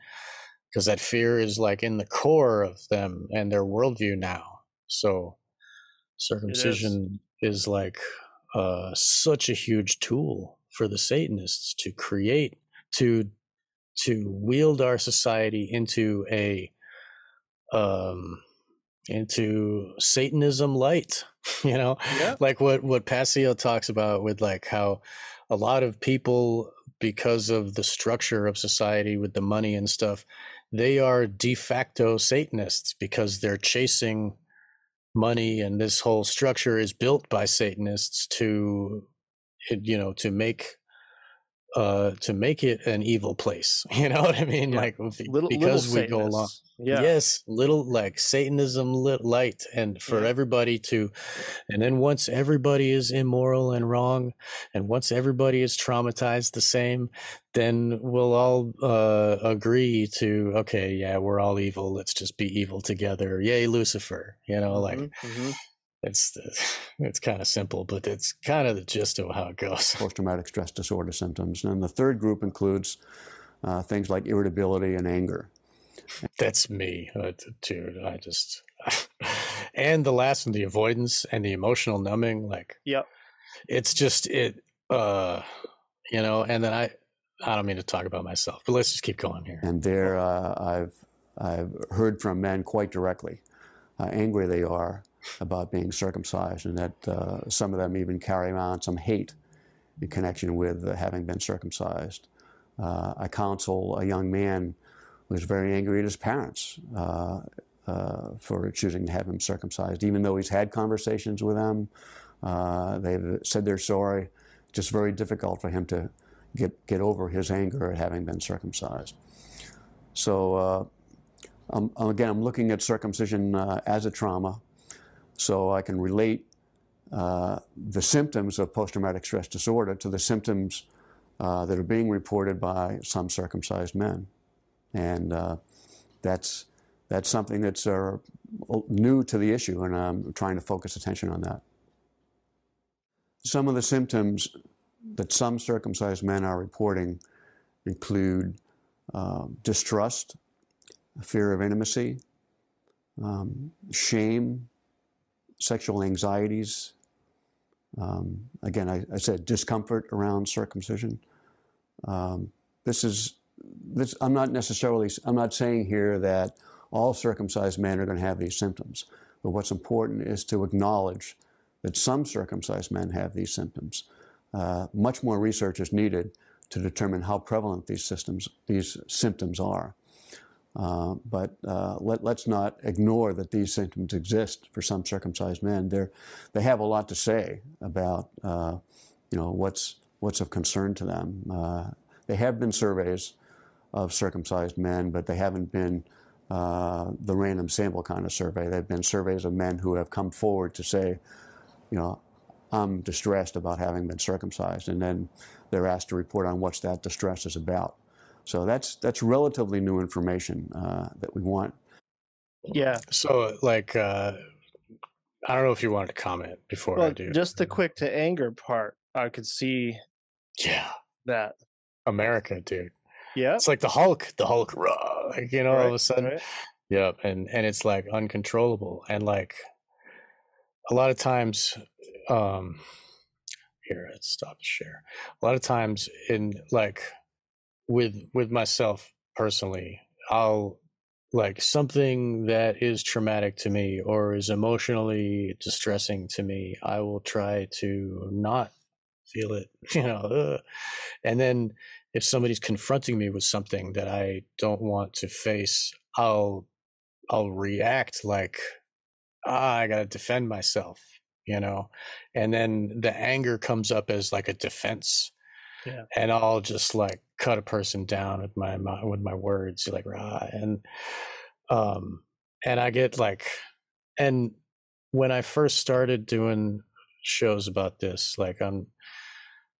because that fear is like in the core of them and their worldview now. So circumcision is like such a huge tool for the Satanists to create, to wield our society into a into Satanism light, you know, like what Pasio talks about with like how a lot of people, because of the structure of society with the money and stuff, they are de facto Satanists because they're chasing money, and this whole structure is built by Satanists to, you know, to make it an evil place. You know what I mean? Like because little we Satanists. Go along. Yeah. Yes, little like Satanism lit light, and for everybody to, and then once everybody is immoral and wrong, and once everybody is traumatized the same, then we'll all agree to, okay, yeah, we're all evil. Let's just be evil together. Yay, Lucifer. You know, like it's kind of simple, but it's kind of the gist of how it goes. Post-traumatic stress disorder symptoms. And the third group includes things like irritability and anger. That's me, dude. I just and the last one, the avoidance and the emotional numbing, like it's just you know. And then I don't mean to talk about myself, but let's just keep going here. And there, I've heard from men quite directly how angry they are about being circumcised, and that some of them even carry on some hate in connection with having been circumcised. I counsel a young man was very angry at his parents for choosing to have him circumcised, even though he's had conversations with them. They've said they're sorry. Just very difficult for him to get over his anger at having been circumcised. So again, I'm looking at circumcision as a trauma, so I can relate the symptoms of post-traumatic stress disorder to the symptoms that are being reported by some circumcised men. And that's something that's new to the issue, and I'm trying to focus attention on that. Some of the symptoms that some circumcised men are reporting include distrust, fear of intimacy, shame, sexual anxieties. Again, I said discomfort around circumcision. I'm not saying here that all circumcised men are going to have these symptoms, but what's important is to acknowledge that some circumcised men have these symptoms. Much more research is needed to determine how prevalent these symptoms are. But let's not ignore that these symptoms exist for some circumcised men. They have a lot to say about what's of concern to them. There have been surveys of circumcised men, but they haven't been the random sample kind of survey. There have been surveys of men who have come forward to say, you know, I'm distressed about having been circumcised, and then they're asked to report on what that distress is about. So that's relatively new information that we want. Yeah. So like, I don't know if you wanted to comment before I do. Just the quick to anger part, I could see. Yeah. That. America, dude. Yeah, it's like the Hulk, raw, like, you know, all of a sudden. Right. Yep, and it's like uncontrollable, and like a lot of times, here, let's stop the share. A lot of times, in like with myself personally, I'll like something that is traumatic to me or is emotionally distressing to me, I will try to not feel it, you know, and then if somebody's confronting me with something that I don't want to face, I'll react like, I gotta defend myself, you know, and then the anger comes up as like a defense, and I'll just like cut a person down with my words, like rah, and I get like, and when I first started doing shows about this, like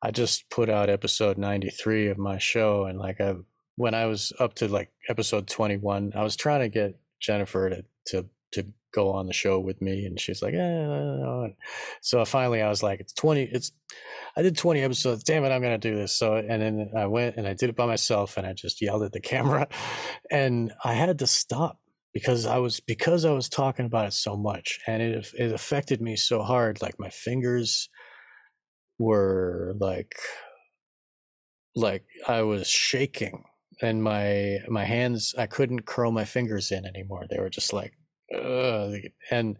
I just put out episode 93 of my show, and like when I was up to like episode 21, I was trying to get Jennifer to go on the show with me, and she's like, so finally I was like, I did 20 episodes, damn it, I'm gonna do this. So, and then I went and I did it by myself, and I just yelled at the camera, and I had to stop because I was talking about it so much, and it affected me so hard. Like my fingers were like I was shaking, and my hands, I couldn't curl my fingers in anymore. They were just like, and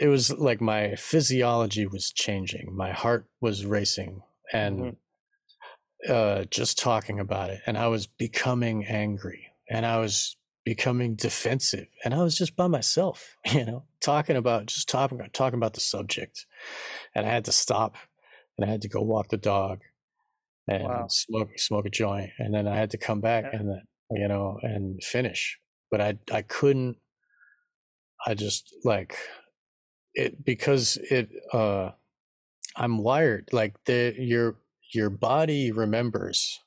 it was like my physiology was changing. My heart was racing, and just talking about it. And I was becoming angry, and I was becoming defensive, and I was just by myself, talking about the subject. And I had to stop, and I had to go walk the dog and smoke a joint. And then I had to come back and finish. But I couldn't. I just like it because I'm wired like your body remembers,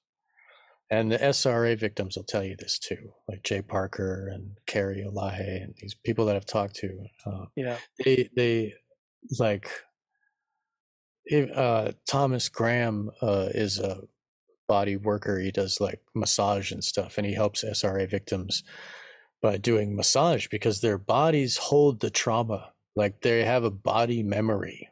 and the SRA victims will tell you this too, like Jay Parker and Carrie Olaje and these people that I've talked to. They like Thomas Graham is a body worker. He does like massage and stuff, and he helps SRA victims by doing massage because their bodies hold the trauma. Like they have a body memory.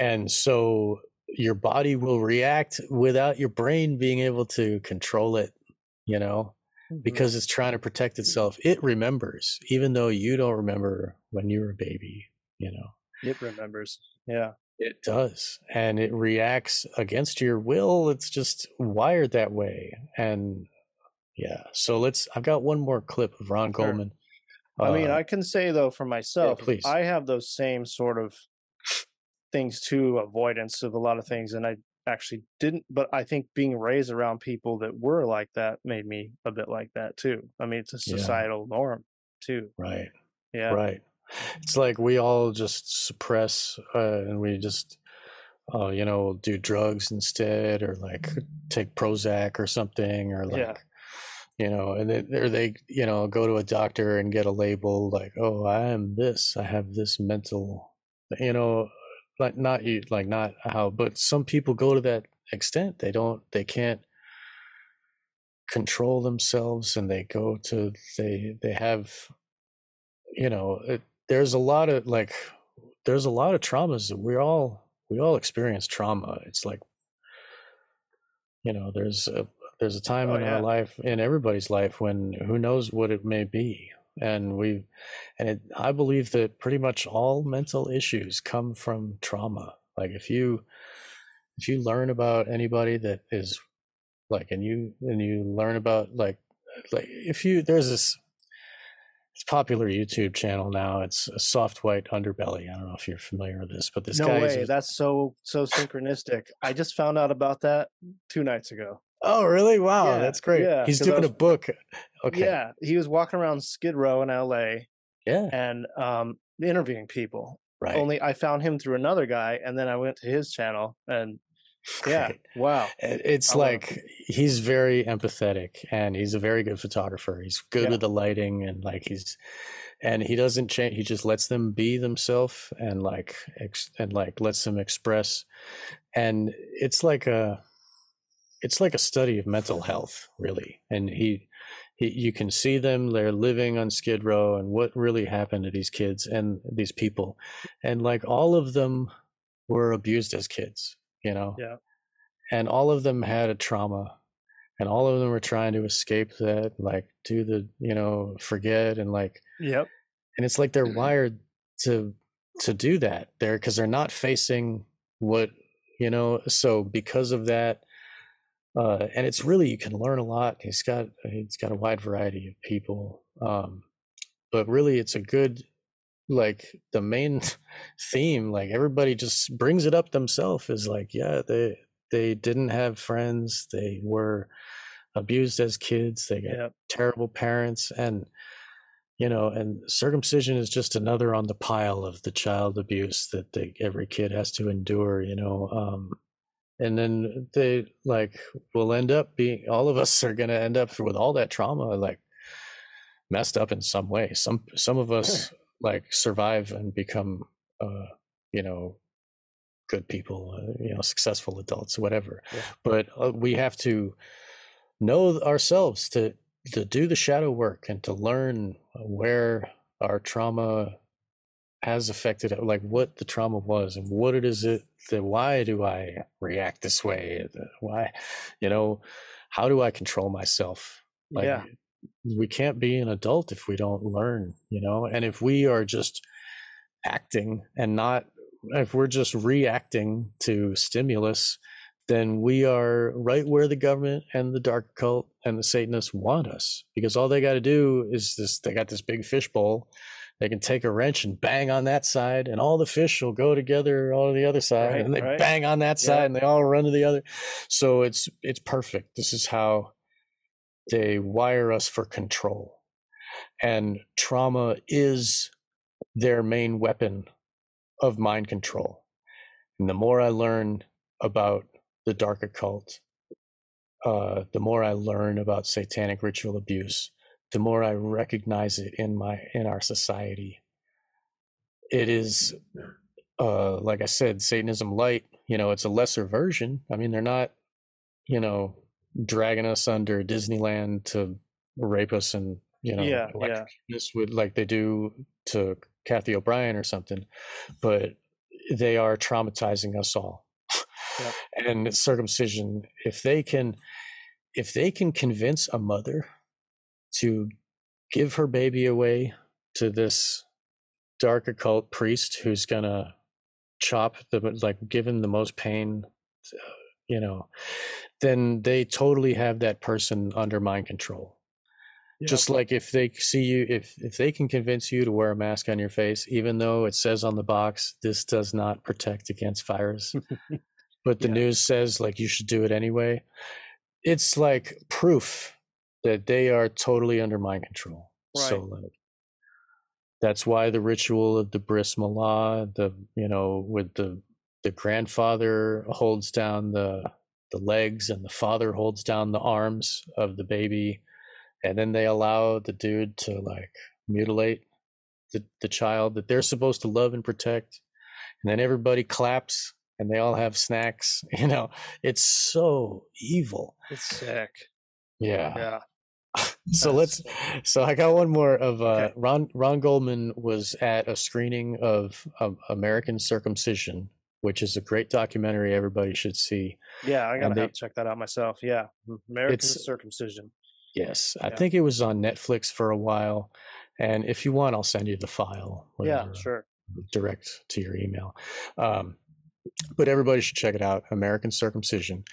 And so your body will react without your brain being able to control it, because it's trying to protect itself. It remembers, even though you don't remember when you were a baby, It remembers. Yeah. It does. And it reacts against your will. It's just wired that way. And yeah. So I've got one more clip of Ron Goldman. I mean, I can say though for myself, yeah, I have those same sort of things too, avoidance of a lot of things. And I actually didn't, but I think being raised around people that were like that made me a bit like that too. I mean, it's a societal norm too. Right. Yeah. Right. It's like we all just suppress and we just, do drugs instead, or like take Prozac or something, or like. Yeah. And they go to a doctor and get a label like, oh, I am this, I have this mental, but some people go to that extent. They can't control themselves, and they have, there's a lot of traumas that we all experience trauma. It's like, there's a time in our life, in everybody's life, when who knows what it may be. And I believe that pretty much all mental issues come from trauma. Like if you learn about anybody that is like, and you learn about like there's this, it's popular YouTube channel now. It's a Soft White Underbelly. I don't know if you're familiar with this, but this guy. No way. That's so synchronistic. I just found out about that 2 nights ago. Oh, really? Wow. Yeah, that's great. Yeah, he's doing a book. Okay. Yeah. He was walking around Skid Row in LA and interviewing people. Right. Only I found him through another guy, and then I went to his channel, and wow. It's he's very empathetic, and he's a very good photographer. He's good with the lighting, and he doesn't change. He just lets them be themselves, and lets them express. And it's like a study of mental health, really. And you can see them, they're living on Skid Row, and what really happened to these kids and these people. And all of them were abused as kids, and all of them had a trauma, and all of them were trying to escape that, forget. And and it's like, they're wired to do that there, 'cause they're not facing what, so because of that, and it's really, you can learn a lot. He's got a wide variety of people, but really it's a good, the main theme, everybody just brings it up themselves, is they didn't have friends, they were abused as kids, they got terrible parents, and and circumcision is just another on the pile of the child abuse that every kid has to endure. And then they like will end up being, all of us are going to end up with all that trauma, like messed up in some way. Some of us like survive and become, you know, good people, you know, successful adults, whatever. Yeah. But we have to know ourselves to do the shadow work and to learn where our trauma has affected it, like what the trauma was and what it is that why do I react this way? Why, you know, how do I control myself? Like, yeah. We can't be an adult if we don't learn, you know, and if we are just acting and not, if we're just reacting to stimulus, then we are right where the government and the dark cult and the Satanists want us, because all they got to do is this. They got this big fishbowl. They can take a wrench and bang on that side and all the fish will go together on the other side, right, and they right. bang on that side yeah. and they all run to the other. So it's perfect. This is how they wire us for control, and trauma is their main weapon of mind control. And the more I learn about the dark occult, the more I learn about satanic ritual abuse, the more I recognize it in our society. It is, like I said, Satanism light, you know, it's a lesser version. I mean, they're not, you know, dragging us under Disneyland to rape us and, you know, yeah, yeah. this would, like they do to Kathy O'Brien or something, but they are traumatizing us all. Yep. And circumcision, if they can convince a mother to give her baby away to this dark occult priest who's gonna chop the, like, given the most pain, you know, then they totally have that person under mind control. Yep. Just like if they see you, if they can convince you to wear a mask on your face, even though it says on the box, this does not protect against virus, but the yeah. news says like you should do it anyway. It's like proof that they are totally under mind control. Right. So like, that's why the ritual of the bris milah, the, you know, with the grandfather holds down the legs and the father holds down the arms of the baby. And then they allow the dude to like mutilate the child that they're supposed to love and protect. And then everybody claps and they all have snacks. You know, it's so evil. It's sick. Yeah. Yeah. So I got one more of okay. Ron Goldman was at a screening of American Circumcision, which is a great documentary everybody should see. Yeah, I got to check that out myself. Yeah. American Circumcision. Yes, I think it was on Netflix for a while, and if you want, I'll send you the file. Yeah, sure. Direct to your email. But everybody should check it out, American Circumcision.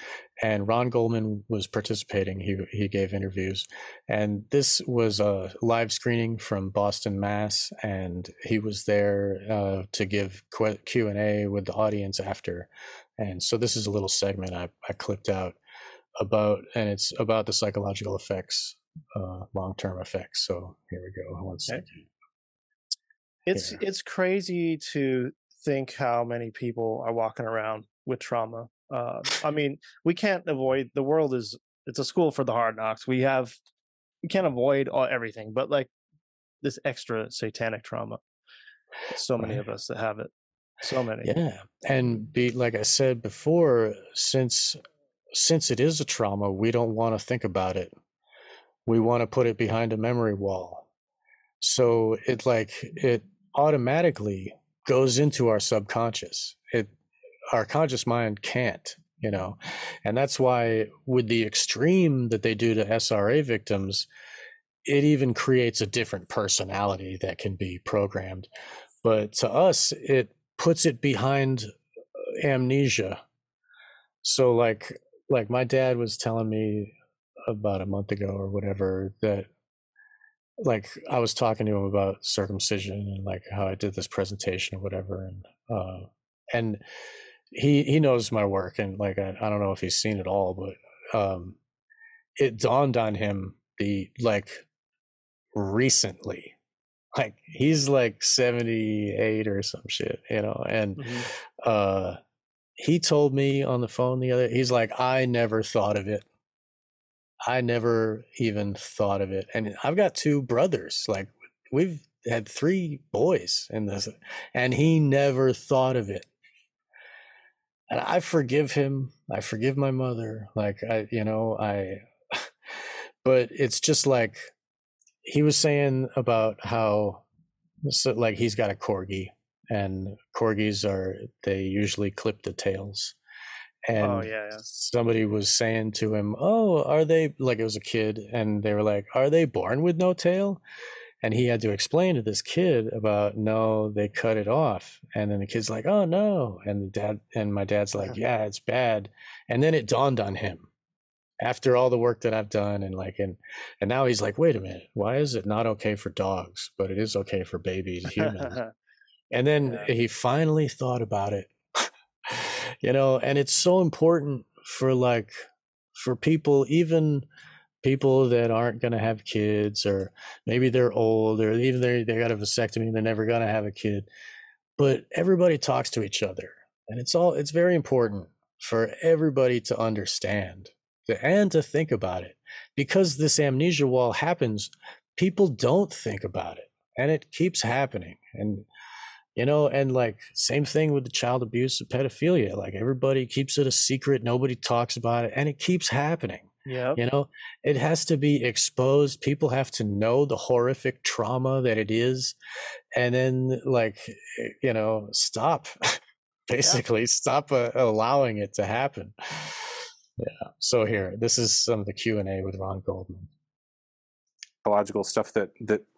And Ron Goldman was participating. He gave interviews, and this was a live screening from Boston, Mass. And he was there to give Q&A with the audience after. And so this is a little segment I clipped out. It's about the psychological effects, long-term effects. So here we go. One second. It's crazy to think how many people are walking around with trauma. I mean, we can't avoid, the world is, it's a school for the hard knocks. We can't avoid everything, but like this extra satanic trauma. So many of us that have it. So many. Yeah. And like I said before, since it is a trauma, we don't want to think about it. We want to put it behind a memory wall. So it automatically goes into our subconscious. Our conscious mind can't, you know, and that's why with the extreme that they do to SRA victims, it even creates a different personality that can be programmed. But to us, it puts it behind amnesia. So like my dad was telling me about a month ago or whatever that like I was talking to him about circumcision and like how I did this presentation or whatever. And, he knows my work, and like, I don't know if he's seen it all, but, it dawned on him recently, like he's like 78 or some shit, you know? And, mm-hmm. he told me on the phone the other, he's like, I never thought of it. I never even thought of it. And I've got two brothers, like we've had three boys in this, and he never thought of it. And I forgive him. I forgive my mother. Like but it's just like, he was saying about how, so like he's got a corgi, and corgis are, they usually clip the tails. And somebody was saying to him, oh, are they, like it was a kid, and they were like, are they born with no tail? And he had to explain to this kid about, no, they cut it off. And then the kid's like, oh no. And the dad, and my dad's like, yeah, it's bad. And then it dawned on him after all the work that I've done. And like, and now he's like, wait a minute, why is it not okay for dogs, but it is okay for babies, humans? And then he finally thought about it, you know, and it's so important for like, for people, even people that aren't going to have kids, or maybe they're old, or even they got a vasectomy and they're never going to have a kid, but everybody talks to each other. And it's very important for everybody to understand and to think about it, because this amnesia wall happens. People don't think about it, and it keeps happening. And, you know, and like same thing with the child abuse and pedophilia, like everybody keeps it a secret. Nobody talks about it, and it keeps happening. Yeah. You know, it has to be exposed. People have to know the horrific trauma that it is. And then like, you know, stop, basically stop allowing it to happen. Yeah. So here, this is some of the Q&A with Ron Goldman. Psychological stuff that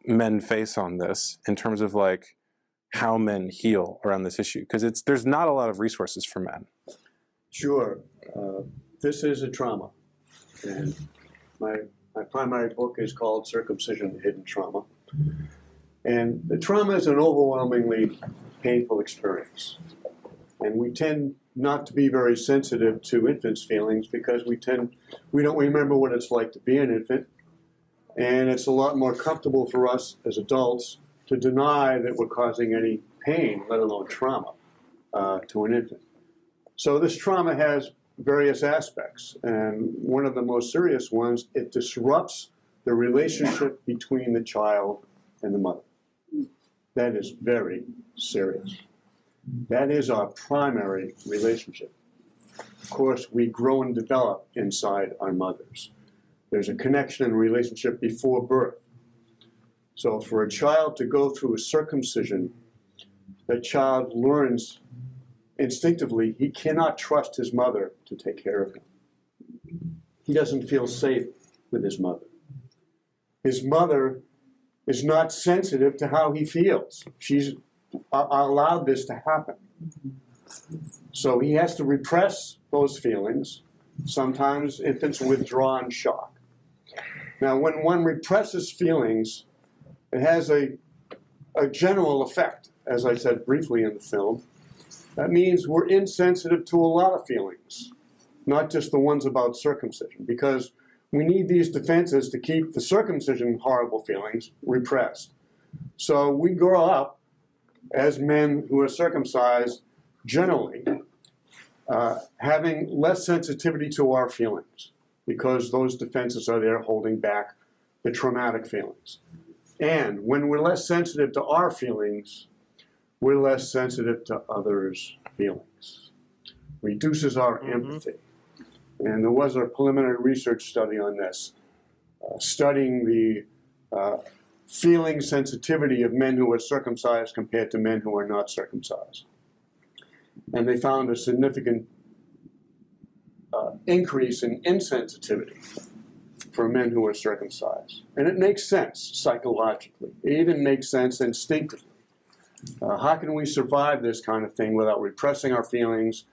men face on this in terms of like how men heal around this issue, because there's not a lot of resources for men. Sure. This is a trauma. And my primary book is called Circumcision, the Hidden Trauma. And the trauma is an overwhelmingly painful experience. And we tend not to be very sensitive to infants' feelings, because we don't remember what it's like to be an infant. And it's a lot more comfortable for us as adults to deny that we're causing any pain, let alone trauma, to an infant. So this trauma has various aspects, and one of the most serious ones, it disrupts the relationship between the child and the mother. That is very serious. That is our primary relationship. Of course, we grow and develop inside our mothers. There's a connection and relationship before birth. So for a child to go through a circumcision, the child learns instinctively he cannot trust his mother to take care of him. He doesn't feel safe with his mother. His mother is not sensitive to how he feels. She's allowed this to happen. So he has to repress those feelings. Sometimes infants withdraw in shock. Now, when one represses feelings, it has a general effect, as I said briefly in the film. That means we're insensitive to a lot of feelings, not just the ones about circumcision, because we need these defenses to keep the circumcision horrible feelings repressed. So we grow up as men who are circumcised generally having less sensitivity to our feelings, because those defenses are there holding back the traumatic feelings. And when we're less sensitive to our feelings, we're less sensitive to others' feelings. Reduces our empathy. And there was a preliminary research study on this, studying the feeling sensitivity of men who are circumcised compared to men who are not circumcised. And they found a significant increase in insensitivity for men who are circumcised. And it makes sense psychologically. It even makes sense instinctively. How can we survive this kind of thing without repressing our feelings?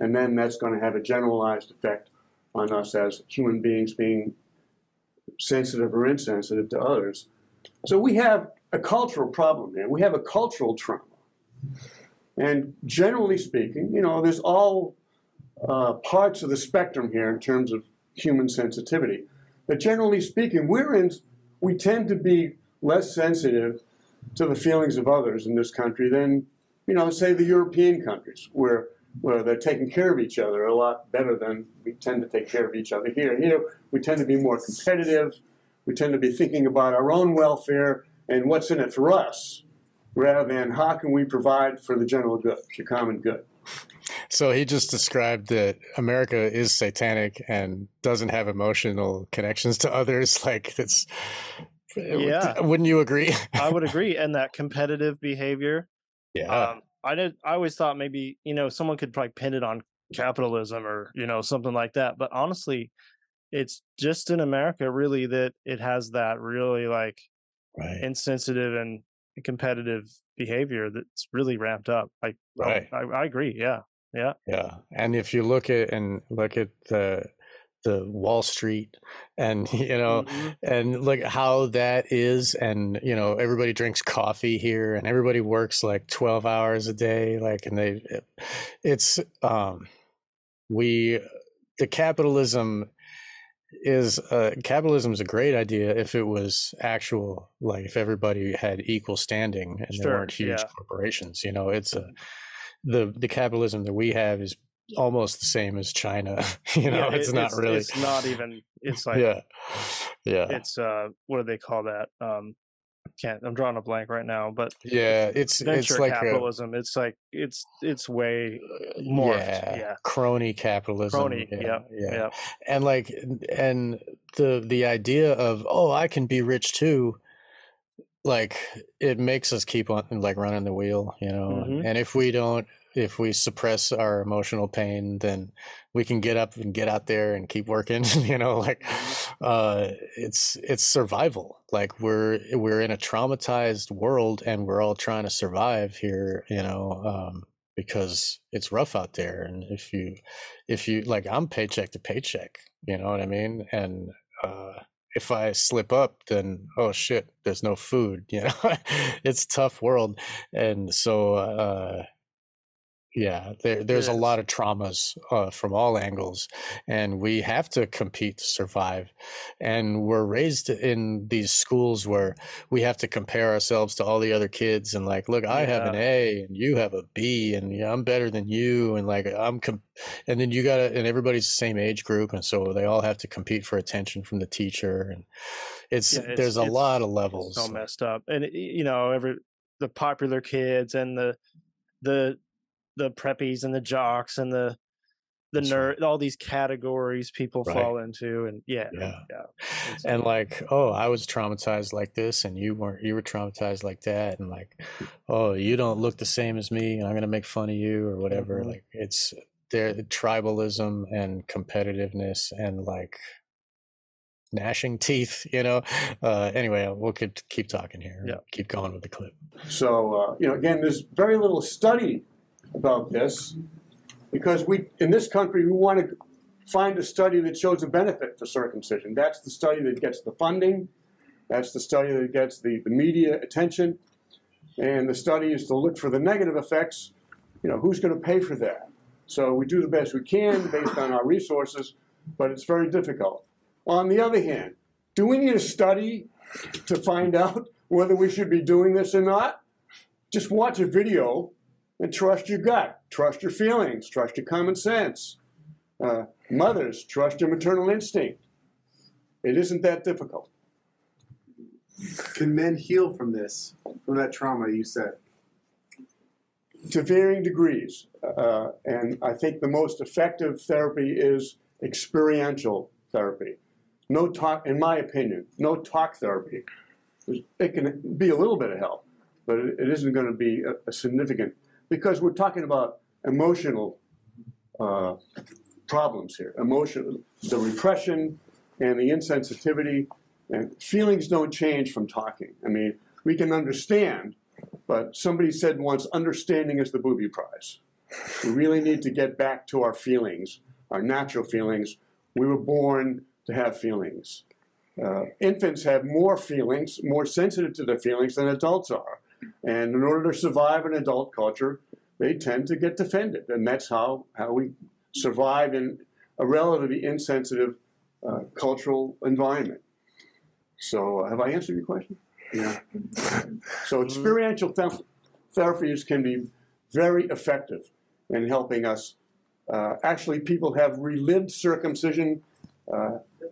And then that's going to have a generalized effect on us as human beings, being sensitive or insensitive to others. So we have a cultural problem here. We have a cultural trauma. And generally speaking, you know, there's all parts of the spectrum here in terms of human sensitivity. But generally speaking, we tend to be less sensitive to the feelings of others in this country than, you know, say the European countries, where where they're taking care of each other a lot better than we tend to take care of each other here. You know, we tend to be more competitive. We tend to be thinking about our own welfare and what's in it for us, rather than how can we provide for the general good, the common good. So he just described that America is satanic and doesn't have emotional connections to others. Like that's, yeah. Wouldn't you agree? I would agree. And that competitive behavior. Yeah. I always thought maybe, you know, someone could probably pin it on capitalism or, you know, something like that. But honestly, it's just in America really that it has that really like insensitive and competitive behavior that's really ramped up. Like, I agree. Yeah. Yeah. Yeah. And if you look at the Wall Street and, you know, and look how that is. And, you know, everybody drinks coffee here and everybody works like 12 hours a day. Like, and capitalism is a great idea if it was actual, like if everybody had equal standing and there weren't huge corporations, you know, it's the capitalism that we have is almost the same as China, you know, what do they call that? I'm drawing a blank right now, but yeah, it's like capitalism. It's way morphed. Yeah. Crony capitalism. Yeah. And like, and the idea of, oh, I can be rich too. Like it makes us keep on like running the wheel, you know? And if we suppress our emotional pain, then we can get up and get out there and keep working, you know, like, it's survival. Like we're in a traumatized world and we're all trying to survive here, you know, because it's rough out there. And if you like, I'm paycheck to paycheck, you know what I mean? And, if I slip up, then, oh shit, there's no food, you know, it's a tough world. And so, yeah, there's a lot of traumas from all angles, and we have to compete to survive. And we're raised in these schools where we have to compare ourselves to all the other kids and like, look, I have an A and you have a B and I'm better than you. And like, and then you gotta, and everybody's the same age group. And so they all have to compete for attention from the teacher. And there's a lot of levels. It's so messed up. And you know, the popular kids and the preppies and the jocks and the nerd, all these categories people fall into. And and like, oh, I was traumatized like this and you were traumatized like that. And like, oh, you don't look the same as me and I'm going to make fun of you or whatever. Like it's the tribalism and competitiveness and like gnashing teeth, you know? Anyway, we'll keep talking here. Yeah. Keep going with the clip. So, you know, again, there's very little study about this, because we in this country we want to find a study that shows a benefit for circumcision. That's the study that gets the funding, that's the study that gets the media attention, and the study is to look for the negative effects. You know, who's going to pay for that? So we do the best we can based on our resources, but it's very difficult. On the other hand, do we need a study to find out whether we should be doing this or not? Just watch a video and trust your gut, trust your feelings, trust your common sense. Mothers, trust your maternal instinct. It isn't that difficult. Can men heal from this, from that trauma you said? To varying degrees. And I think the most effective therapy is experiential therapy. No talk, in my opinion, no talk therapy. It can be a little bit of help, but it isn't going to be a significant, because we're talking about emotional problems here, the repression and the insensitivity. And feelings don't change from talking. I mean, we can understand, but somebody said once, understanding is the booby prize. We really need to get back to our feelings, our natural feelings. We were born to have feelings. Infants have more feelings, more sensitive to their feelings than adults are. And in order to survive in adult culture, they tend to get defended. And that's how we survive in a relatively insensitive cultural environment. So have I answered your question? Yeah. So experiential therapies can be very effective. in helping us. Actually, people have relived circumcision,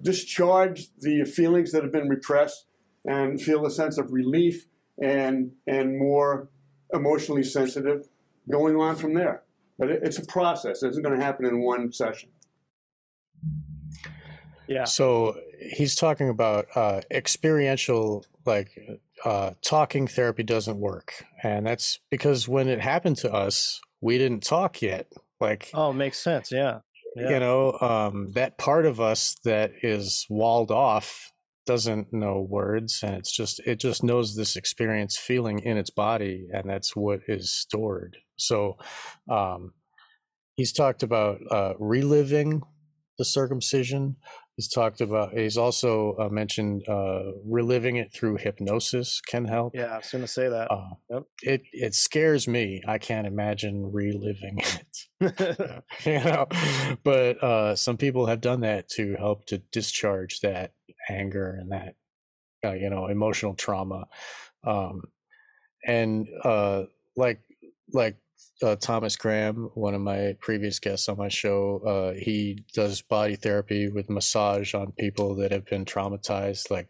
discharged the feelings that have been repressed, and feel a sense of relief and more emotionally sensitive going on from there. But it's a process. It isn't going to happen in one session. Yeah. So he's talking about experiential, like talking therapy doesn't work. And that's because when it happened to us, we didn't talk yet. Like, oh, makes sense. Yeah. Yeah. You know, that part of us that is walled off doesn't know words, and it just knows this experience feeling in its body, and that's what is stored. So he's talked about reliving the circumcision. He's talked about, he's also mentioned reliving it through hypnosis can help. Yeah, I was going to say that. Yep. It scares me. I can't imagine reliving it. You know, but some people have done that to help to discharge that anger and that you know, emotional trauma. And like Thomas Graham, one of my previous guests on my show, he does body therapy with massage on people that have been traumatized. Like,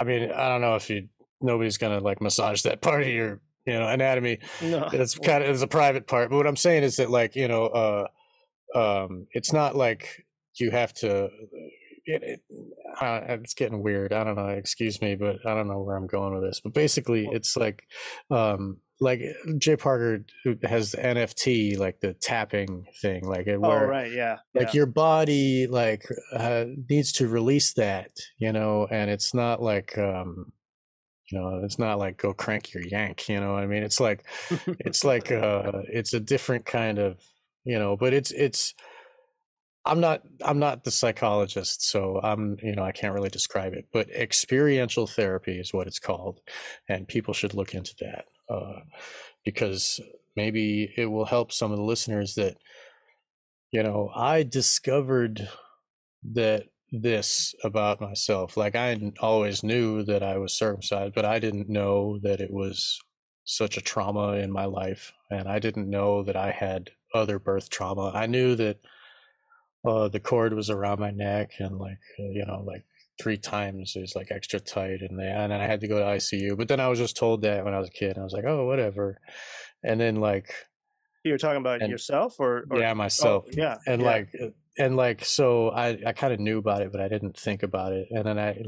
I mean, I don't know if nobody's gonna like massage that part of your, you know, anatomy. No. It's kind of, it's a private part. But what I'm saying is that, like, you know, it's not like you have to. It's getting weird. I don't know. Excuse me, but I don't know where I'm going with this. But basically, it's like Jay Parker has the NFT, like the tapping thing, like where, oh right, yeah, like yeah. Your body like needs to release that, you know, and it's not like you know, it's not like go crank your yank, you know what I mean? It's like it's like it's a different kind of, you know, but it's I'm not the psychologist, so I'm, you know, I can't really describe it, but experiential therapy is what it's called, and people should look into that. Because maybe it will help some of the listeners that, you know, I discovered that this about myself. Like, I always knew that I was circumcised, but I didn't know that it was such a trauma in my life. And I didn't know that I had other birth trauma. I knew that the cord was around my neck and, like, you know, like 3 times it was like extra tight in there, and then I had to go to ICU. But then I was just told that when I was a kid, and I was like, oh, whatever. And then, like, you're talking about yourself or yeah, myself. Oh, yeah. And yeah. like so I kind of knew about it, but I didn't think about it. And then I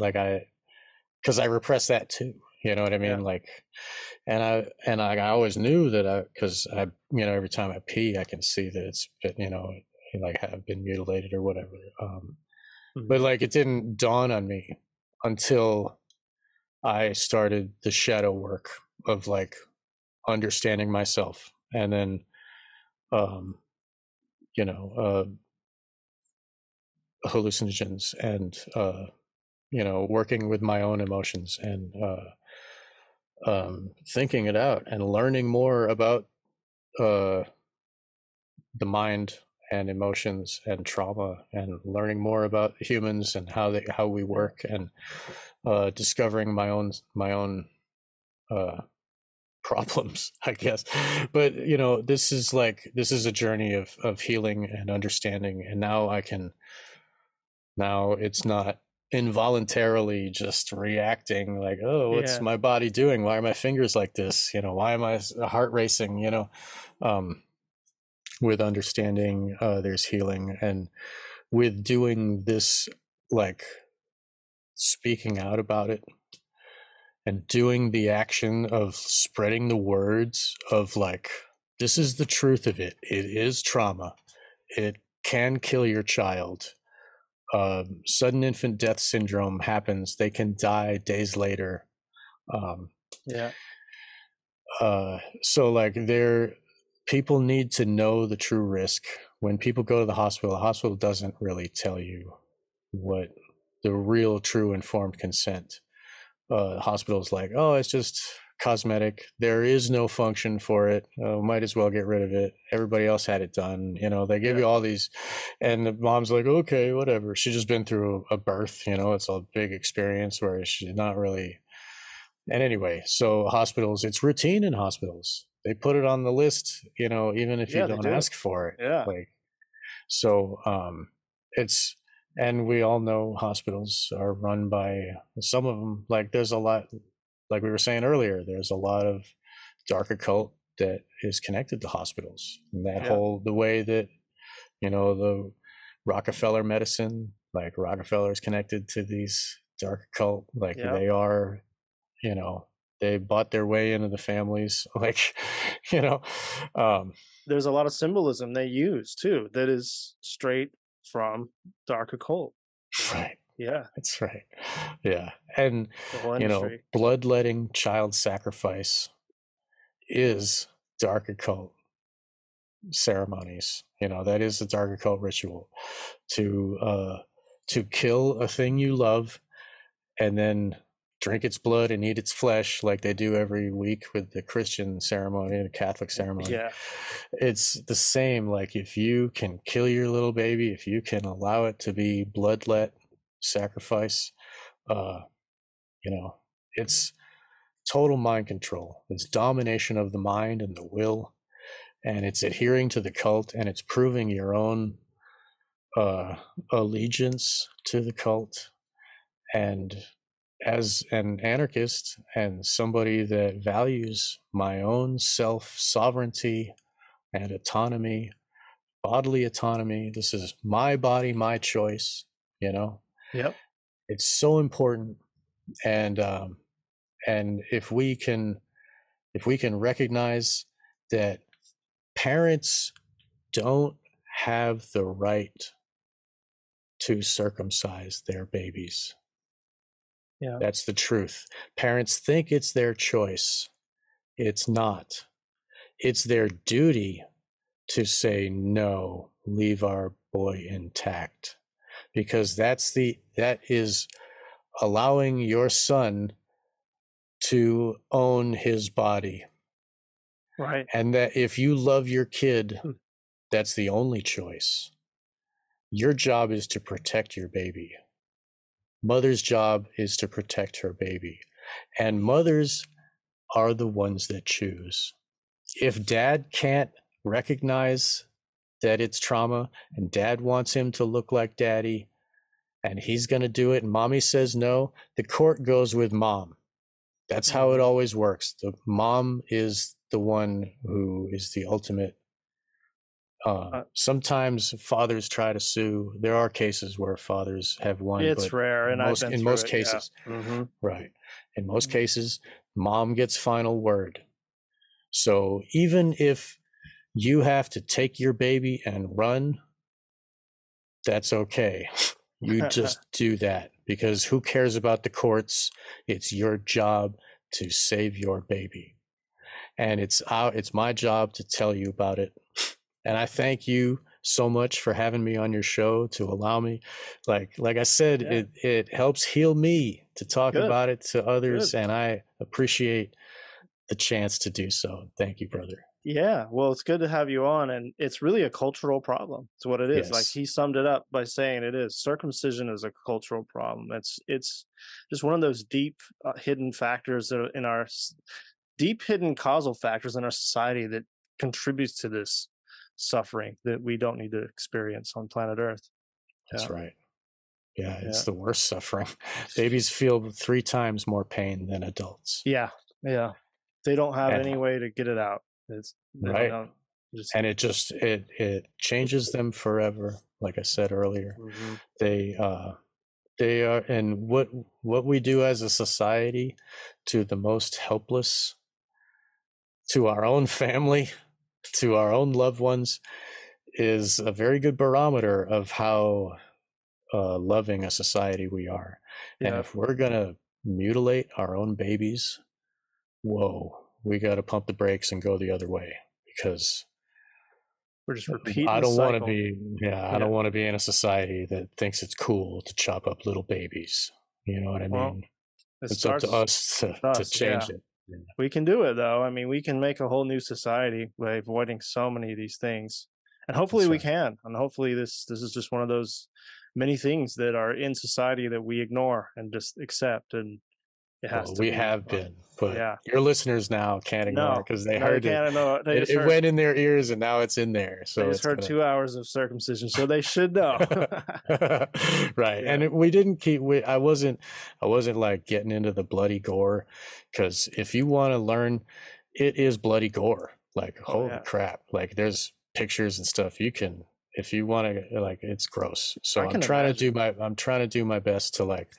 repressed that too, you know what I mean? Yeah. Like, and I always knew that because I you know, every time I pee I can see that it's, you know, like have been mutilated or whatever. But like, it didn't dawn on me until I started the shadow work of like understanding myself, and then, you know, hallucinogens, and you know, working with my own emotions, and thinking it out, and learning more about the mind and emotions and trauma, and learning more about humans and how we work, and discovering my own problems, I guess. But, you know, this is a journey of healing and understanding. And now it's not involuntarily just reacting like, oh, what's my body doing? Why are my fingers like this? You know, why am I heart racing? You know, with understanding, there's healing, and with doing this, like speaking out about it and doing the action of spreading the words of like, this is the truth of it. It is trauma. It can kill your child. Sudden infant death syndrome happens. They can die days later. So like people need to know the true risk. When people go to the hospital doesn't really tell you what the real, true, informed consent. Hospital's like, oh, it's just cosmetic. There is no function for it. Might as well get rid of it. Everybody else had it done. You know, they give you all these, and the mom's like, okay, whatever. She's just been through a birth. You know, it's a big experience where she's not really. And anyway, so hospitals, it's routine in hospitals. They put it on the list, you know, even if you don't ask for it. Yeah. Like, so it's, and we all know hospitals are run by, some of them, like there's a lot, like we were saying earlier, there's a lot of dark occult that is connected to hospitals, and that whole, the way that, you know, the Rockefeller medicine, like Rockefeller is connected to these dark occult, like they are, you know, they bought their way into the families, like, you know, there's a lot of symbolism they use too that is straight from dark occult. Right. Yeah, that's right. Yeah. And you know, bloodletting, child sacrifice is dark occult ceremonies. You know, that is the dark occult ritual, to kill a thing you love and then drink its blood and eat its flesh, like they do every week with the Christian ceremony and the Catholic ceremony. Yeah. It's the same. Like, if you can kill your little baby, if you can allow it to be bloodlet, sacrifice, you know, it's total mind control. It's domination of the mind and the will, and it's adhering to the cult, and it's proving your own allegiance to the cult. And as an anarchist and somebody that values my own self-sovereignty and autonomy, bodily autonomy, this is my body, my choice, you know? Yep. It's so important. And if we can recognize that parents don't have the right to circumcise their babies. Yeah. That's the truth. Parents think it's their choice. It's not. It's their duty to say, no, leave our boy intact, because that's the, that is allowing your son to own his body. Right. And that if you love your kid, that's the only choice. Your job is to protect your baby. Mother's job is to protect her baby, and mothers are the ones that choose. If dad can't recognize that it's trauma and dad wants him to look like daddy and he's going to do it and mommy says no, the court goes with mom. That's how it always works. The mom is the one who is the ultimate. Sometimes fathers try to sue. There are cases where fathers have won. It's rare, and I've been through it. In most cases, right? In most cases, mom gets final word. So even if you have to take your baby and run, that's okay. You just do that, because who cares about the courts? It's your job to save your baby, and it's my job to tell you about it. And I thank you so much for having me on your show to allow me, like I said, it helps heal me to talk about it to others. And I appreciate the chance to do so. Thank you, brother. Yeah. Well, it's good to have you on, and it's really a cultural problem. It's what it is. Yes. Like, he summed it up by saying it is. Circumcision is a cultural problem. It's just one of those deep hidden factors that are in our deep hidden causal factors in our society that contributes to this suffering that we don't need to experience on planet Earth. That's right. Yeah, it's the worst suffering. Babies feel 3 times more pain than adults. Yeah, yeah. They don't have any way to get it out. It's right. And it changes them forever. Like I said earlier, they are, and what we do as a society to the most helpless, to our own family, to our own loved ones, is a very good barometer of how loving a society we are. Yeah. And if we're gonna mutilate our own babies, whoa, we got to pump the brakes and go the other way, because we're just repeating. I don't want to be, I don't want to be in a society that thinks it's cool to chop up little babies. You know what I mean? It's up to us to change it. We can do it, though. I mean, we can make a whole new society by avoiding so many of these things, and hopefully we can. And hopefully this is just one of those many things that are in society that we ignore and just accept. And it has to be. We have been. But yeah, your listeners now can't ignore because they heard it. It went in their ears and now it's in there. So they just heard 2 hours of circumcision, so they should know. Right. Yeah. And we didn't keep, I wasn't like getting into the bloody gore, because if you want to learn, it is bloody gore. Like, holy crap. Like, there's pictures and stuff you can, if you want to, like, it's gross. So I'm trying to do my, I'm trying to do my best to like,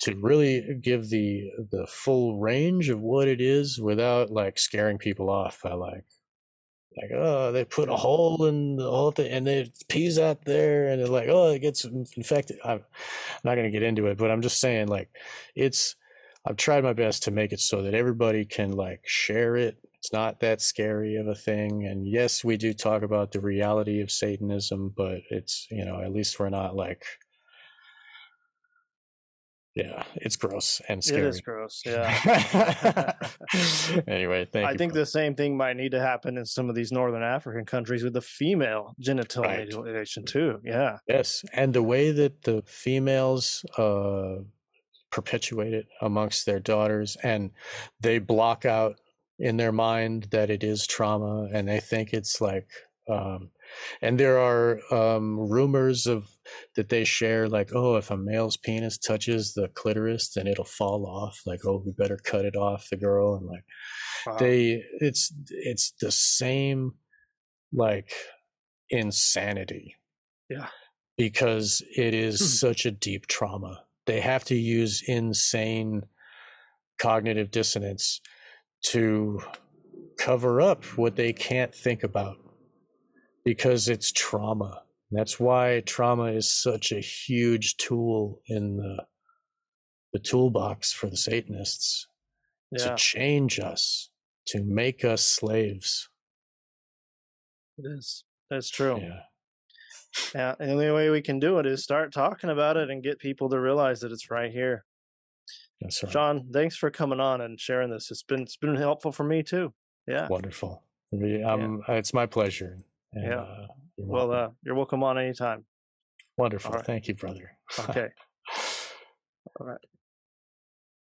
to really give the full range of what it is without like scaring people off by like, oh, they put a hole in the whole thing and they pees out there and it's like, oh, it gets infected. I'm not going to get into it, but I'm just saying, like, it's, I've tried my best to make it so that everybody can like share it. It's not that scary of a thing. And yes, we do talk about the reality of Satanism, but it's, you know, at least we're not like, yeah, it's gross and scary. It is gross, yeah. Anyway, thank you. I think the same thing might need to happen in some of these northern African countries with the female genital mutilation too, yeah. Yes, and the way that the females perpetuate it amongst their daughters, and they block out in their mind that it is trauma, and they think it's like... and there are rumors of that they share, like, oh, if a male's penis touches the clitoris, then it'll fall off. Like, oh, we better cut it off, the girl. And like, wow. it's the same like insanity, yeah, because it is such a deep trauma. They have to use insane cognitive dissonance to cover up what they can't think about. Because it's trauma. That's why trauma is such a huge tool in the toolbox for the Satanists, to change us, to make us slaves. It is. That's true. Yeah. Yeah. And the only way we can do it is start talking about it and get people to realize that it's right here. That's right. John, thanks for coming on and sharing this. It's been helpful for me too. Yeah. Wonderful. It's my pleasure. And, yeah. You're welcome on anytime. Wonderful. Right. Thank you, brother. Okay. All right.